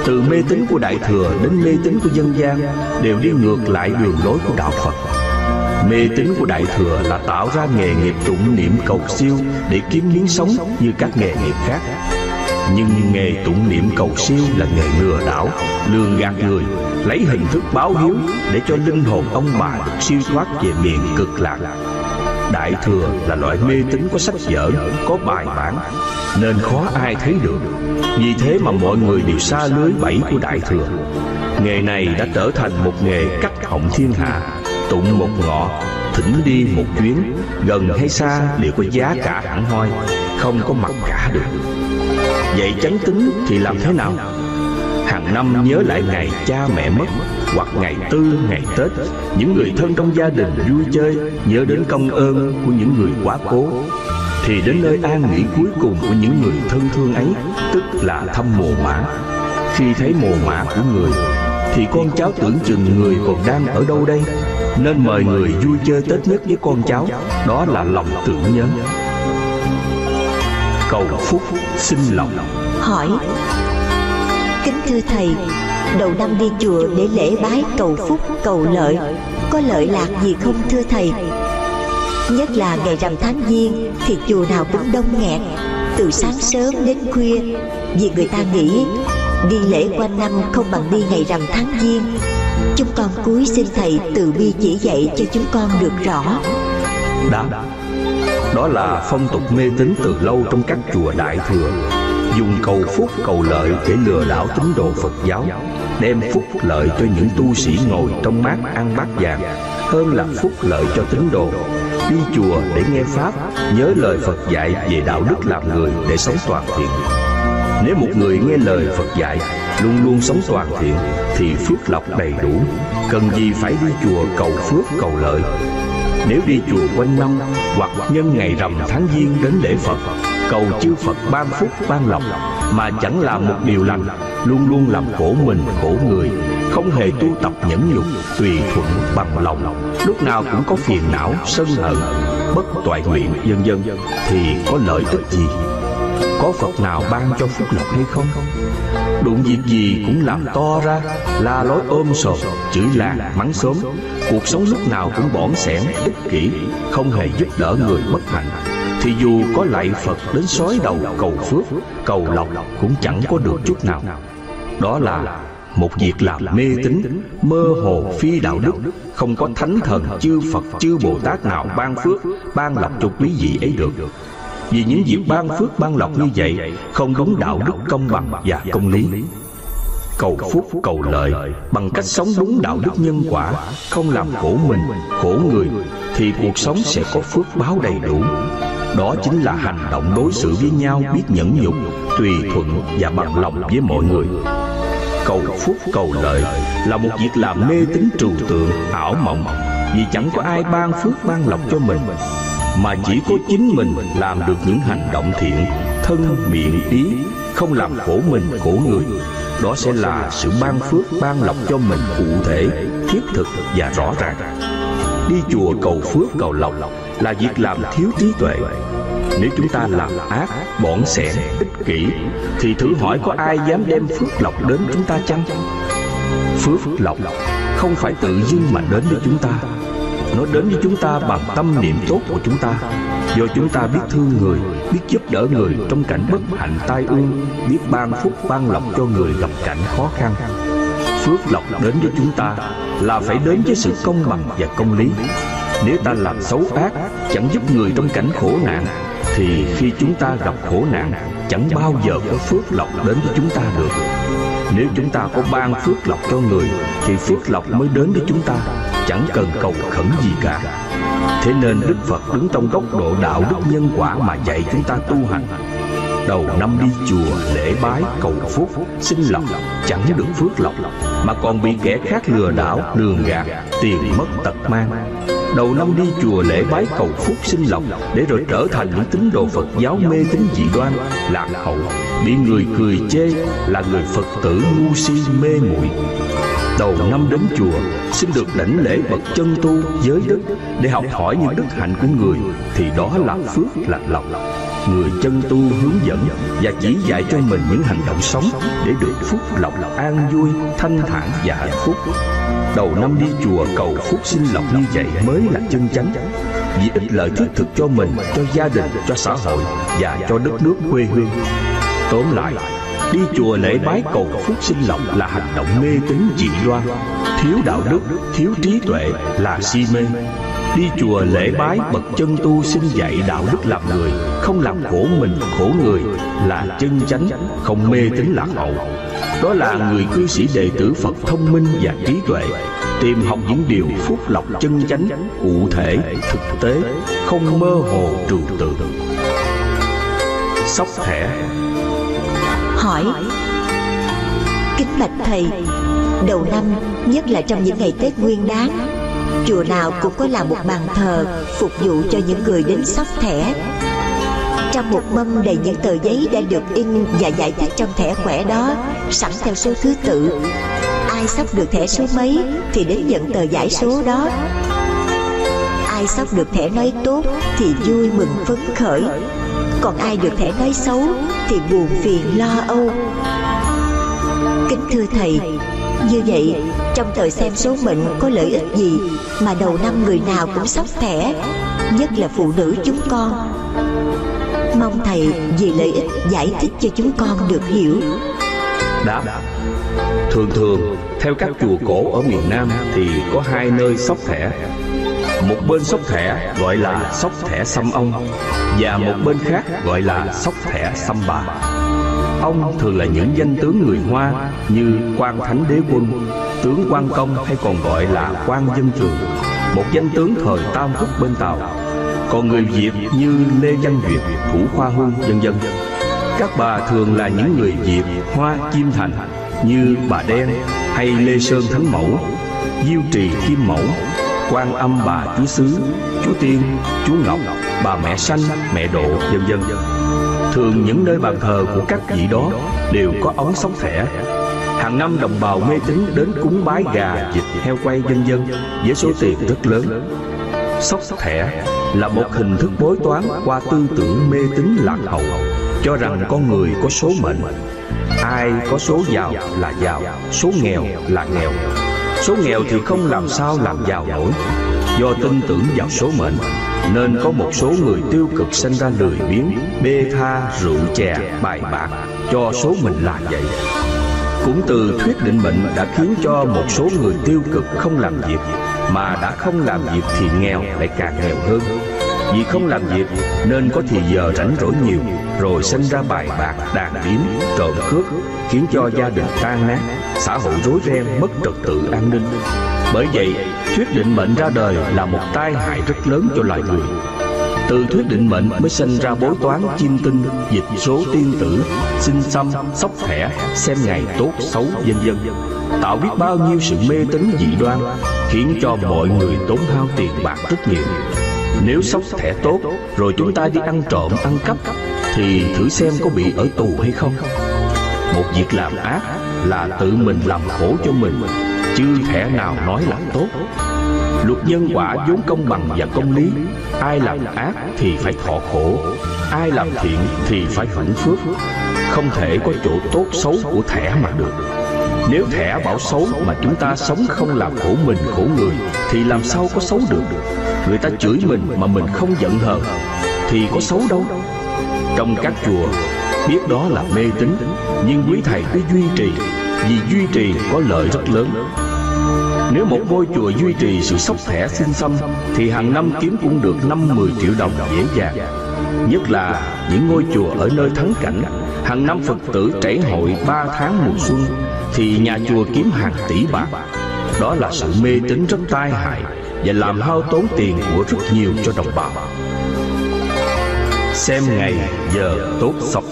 Từ mê tín của Đại Thừa đến mê tín của dân gian đều đi ngược lại đường lối của Đạo Phật. Mê tín của Đại Thừa là tạo ra nghề nghiệp tụng niệm cầu siêu để kiếm miếng sống như các nghề nghiệp khác. Nhưng nghề tụng niệm cầu siêu là nghề lừa đảo, lường gạt người, lấy hình thức báo hiếu để cho linh hồn ông bà được siêu thoát về miền cực lạc. Đại Thừa là loại mê tín có sách vở, có bài bản, nên khó ai thấy được. Vì thế mà mọi người đều xa lưới bẫy của Đại Thừa. Nghề này đã trở thành một nghề cắt họng thiên hạ, tụng một ngọ, thỉnh đi một chuyến, gần hay xa đều có giá cả hẳn hoi, không có mặc cả được. Vậy chánh tín thì làm thế nào? Hàng năm nhớ lại ngày cha mẹ mất, hoặc ngày Tư, ngày Tết, những người thân trong gia đình vui chơi, nhớ đến công ơn của những người quá cố, thì đến nơi an nghỉ cuối cùng của những người thân thương ấy, tức là thăm mồ mả. Khi thấy mồ mả của người, thì con cháu tưởng chừng người còn đang ở đâu đây, nên mời người vui chơi Tết nhất với con cháu, đó là lòng tưởng nhớ. Cầu phúc xin lòng. Hỏi: kính thưa thầy, đầu năm đi chùa để lễ bái cầu phúc cầu lợi, có lợi lạc gì không thưa thầy? Nhất là ngày rằm tháng Giêng thì chùa nào cũng đông nghẹt, từ sáng sớm đến khuya, vì người ta nghĩ đi lễ quanh năm không bằng đi ngày rằm tháng Giêng. Chúng con cúi xin thầy từ bi chỉ dạy cho chúng con được rõ. Đó là phong tục mê tín từ lâu trong các chùa Đại Thừa, dùng cầu phúc cầu lợi để lừa đảo tín đồ Phật giáo, đem phúc lợi cho những tu sĩ ngồi trong mát ăn bát vàng hơn là phúc lợi cho tín đồ đi chùa để nghe pháp, nhớ lời Phật dạy về đạo đức làm người để sống toàn thiện. Nếu một người nghe lời Phật dạy, luôn luôn sống toàn thiện thì phước lộc đầy đủ, cần gì phải đi chùa cầu phước cầu lợi. Nếu đi chùa quanh năm hoặc nhân ngày rằm tháng Giêng đến lễ Phật, cầu chư Phật ban phúc ban lộc mà chẳng làm một điều lành, luôn luôn làm khổ mình khổ người, không hề tu tập nhẫn nhục, tùy thuận bằng lòng, lúc nào cũng có phiền não, sân hận, bất toại nguyện vân vân, thì có lợi ích gì? Có Phật nào ban cho phúc lộc hay không? Đụng việc gì cũng làm to ra, la lối ôm sồn, chửi làng mắng xóm, cuộc sống lúc nào cũng bõn xẻn, ích kỷ, không hề giúp đỡ người bất hạnh, thì dù có lạy Phật đến sói đầu cầu phước cầu lộc cũng chẳng có được chút nào. Đó là một việc làm mê tín, mơ hồ phi đạo đức, không có thánh thần chư Phật chư Bồ Tát nào ban phước ban lộc cho quý vị ấy được. Vì những việc ban phước ban lộc như vậy không đúng đạo đức công bằng và công lý. Cầu phúc cầu lợi bằng cách sống đúng đạo đức nhân quả, không làm khổ mình khổ người, thì cuộc sống sẽ có phước báo đầy đủ. Đó chính là hành động đối xử với nhau biết nhẫn nhục, tùy thuận và bằng lòng với mọi người. Cầu phúc cầu lợi là một việc làm mê tín trừu tượng ảo mộng, vì chẳng có ai ban phước ban lộc cho mình, mà chỉ có chính mình làm được những hành động thiện thân miệng ý, không làm khổ mình khổ người. Đó sẽ là sự ban phước ban lộc cho mình cụ thể, thiết thực và rõ ràng. Đi chùa cầu phước cầu lộc là việc làm thiếu trí tuệ. Nếu chúng ta làm ác, bõn xẻn, ích kỷ, thì thử hỏi có ai dám đem phước lộc đến chúng ta chăng? Phước lộc không phải tự dưng mà đến với chúng ta. Nó đến với chúng ta bằng tâm niệm tốt của chúng ta, do chúng ta biết thương người, biết giúp đỡ người trong cảnh bất hạnh tai ương, biết ban phúc ban lộc cho người gặp cảnh khó khăn. Phước lộc đến với chúng ta là phải đến với sự công bằng và công lý. Nếu ta làm xấu ác, chẳng giúp người trong cảnh khổ nạn, thì khi chúng ta gặp khổ nạn, chẳng bao giờ có phước lộc đến với chúng ta được. Nếu chúng ta có ban phước lộc cho người, thì phước lộc mới đến với chúng ta, chẳng cần cầu khẩn gì cả. Thế nên Đức Phật đứng trong góc độ đạo đức nhân quả mà dạy chúng ta tu hành. Đầu năm đi chùa lễ bái cầu phúc xin lộc chẳng được phước lộc, mà còn bị kẻ khác lừa đảo lường gạt, tiền mất tật mang. Đầu năm đi chùa lễ bái cầu phúc xin lộc để rồi trở thành những tín đồ Phật giáo mê tín dị đoan, lạc hậu, bị người cười chê là người Phật tử ngu si mê muội. Đầu năm đến chùa xin được đảnh lễ bậc chân tu giới đức để học hỏi những đức hạnh của người, thì đó là phước lạc lộc. người chân tu hướng dẫn và chỉ dạy cho mình những hành động sống để được phúc lộc an vui, thanh thản và hạnh phúc. Đầu năm đi chùa cầu phúc sinh lộc như vậy mới là chân chánh, vì ích lợi thiết thực cho mình, cho gia đình, cho xã hội và cho đất nước quê hương. Tóm lại, đi chùa lễ bái cầu phúc sinh lộc là hành động mê tín dị đoan, thiếu đạo đức, thiếu trí tuệ là si mê. Đi chùa lễ bái bậc chân tu xin dạy đạo đức làm người, không làm khổ mình khổ người là chân chánh, không mê tín lạc hậu. Đó là người cư sĩ đệ tử Phật thông minh và trí tuệ, tìm học những điều phúc lộc chân chánh, cụ thể, thực tế, không mơ hồ trừu tượng. Sóc thẻ. Hỏi: kính bạch thầy, đầu năm, nhất là trong những ngày Tết Nguyên Đán, chùa nào cũng có làm một bàn thờ phục vụ cho những người đến sóc thẻ. Trong một mâm đầy những tờ giấy đã được in và giải thích trong thẻ quẻ đó, sẵn theo số thứ tự. Ai sóc được thẻ số mấy thì đến nhận tờ giải số đó. Ai sóc được thẻ nói tốt thì vui mừng phấn khởi, còn ai được thẻ nói xấu thì buồn phiền lo âu. Kính thưa thầy, như vậy trong tờ xem số mệnh có lợi ích gì mà đầu năm người nào cũng sóc thẻ, nhất là phụ nữ chúng con? Mong thầy vì lợi ích giải thích cho chúng con được hiểu. Đáp: thường thường theo các chùa cổ ở miền Nam thì có hai nơi sóc thẻ. Một bên sóc thẻ gọi là sóc thẻ xăm ông, và một bên khác gọi là sóc thẻ xăm bà. Ông thường là những danh tướng người Hoa như Quan Thánh Đế Quân, tướng Quan Công hay còn gọi là Quan Dân Trường, một danh tướng thời Tam Quốc bên Tàu. Còn người Việt như Lê Văn Duyệt, Thủ Khoa Hương, vân vân. Các bà thường là những người Việt Hoa Kim Thành như Bà Đen hay Lê Sơn Thánh Mẫu, Diêu Trì Kim Mẫu, Quan Âm Bà Chúa Xứ, Chúa Tiên, Chúa Ngọc, Bà Mẹ Sanh, Mẹ Độ, vân vân. Thường những nơi bàn thờ của các vị đó đều có ống sóc thẻ. Hàng năm đồng bào mê tín đến cúng bái gà, vịt, heo quay, vân vân với số tiền rất lớn. Sóc thẻ là một hình thức bói toán qua tư tưởng mê tín lạc hậu, cho rằng con người có số mệnh. Ai có số giàu là giàu, số nghèo là nghèo. Số nghèo thì không làm sao làm giàu nổi. Do tin tưởng vào số mệnh nên có một số người tiêu cực sinh ra lười biếng, bê tha, rượu chè, bài bạc, cho số mình là vậy. Cũng từ thuyết định mệnh đã khiến cho một số người tiêu cực không làm việc, mà đã không làm việc thì nghèo lại càng nghèo hơn. Vì không làm việc nên có thì giờ rảnh rỗi nhiều, rồi sinh ra bài bạc, đàn điếm, trộm cướp, khiến cho gia đình tan nát, xã hội rối ren, mất trật tự an ninh. Bởi vậy, thuyết định mệnh ra đời là một tai hại rất lớn cho loài người. Từ thuyết định mệnh mới sinh ra bói toán, chiêm tinh, dịch số tiên tử, xin xăm, sóc thẻ, xem ngày tốt xấu, vân vân, tạo biết bao nhiêu sự mê tín dị đoan, khiến cho mọi người tốn hao tiền bạc rất nhiều. Nếu sóc thẻ tốt rồi chúng ta đi ăn trộm, ăn cắp thì thử xem có bị ở tù hay không. Một việc làm ác là tự mình làm khổ cho mình, chứ thẻ nào nói là tốt. Luật nhân quả vốn công bằng và công lý. Ai làm ác thì phải thọ khổ, ai làm thiện thì phải hưởng phước. Không thể có chỗ tốt xấu của thẻ mà được. Nếu thẻ bảo xấu mà chúng ta sống không làm khổ mình khổ người thì làm sao có xấu được. Người ta chửi mình mà mình không giận hờn thì có xấu đâu. Trong các chùa biết đó là mê tín, nhưng quý thầy cứ duy trì, vì duy trì có lợi rất lớn. Nếu một ngôi chùa duy trì sự sóc thẻ xin xăm thì hàng năm kiếm cũng được 5-10 triệu đồng dễ dàng. Nhất là những ngôi chùa ở nơi thắng cảnh, hàng năm Phật tử trảy hội 3 tháng mùa xuân thì nhà chùa kiếm hàng tỷ bạc. Đó là sự mê tín rất tai hại và làm hao tốn tiền của rất nhiều cho đồng bào. Xem ngày giờ tốt xấu.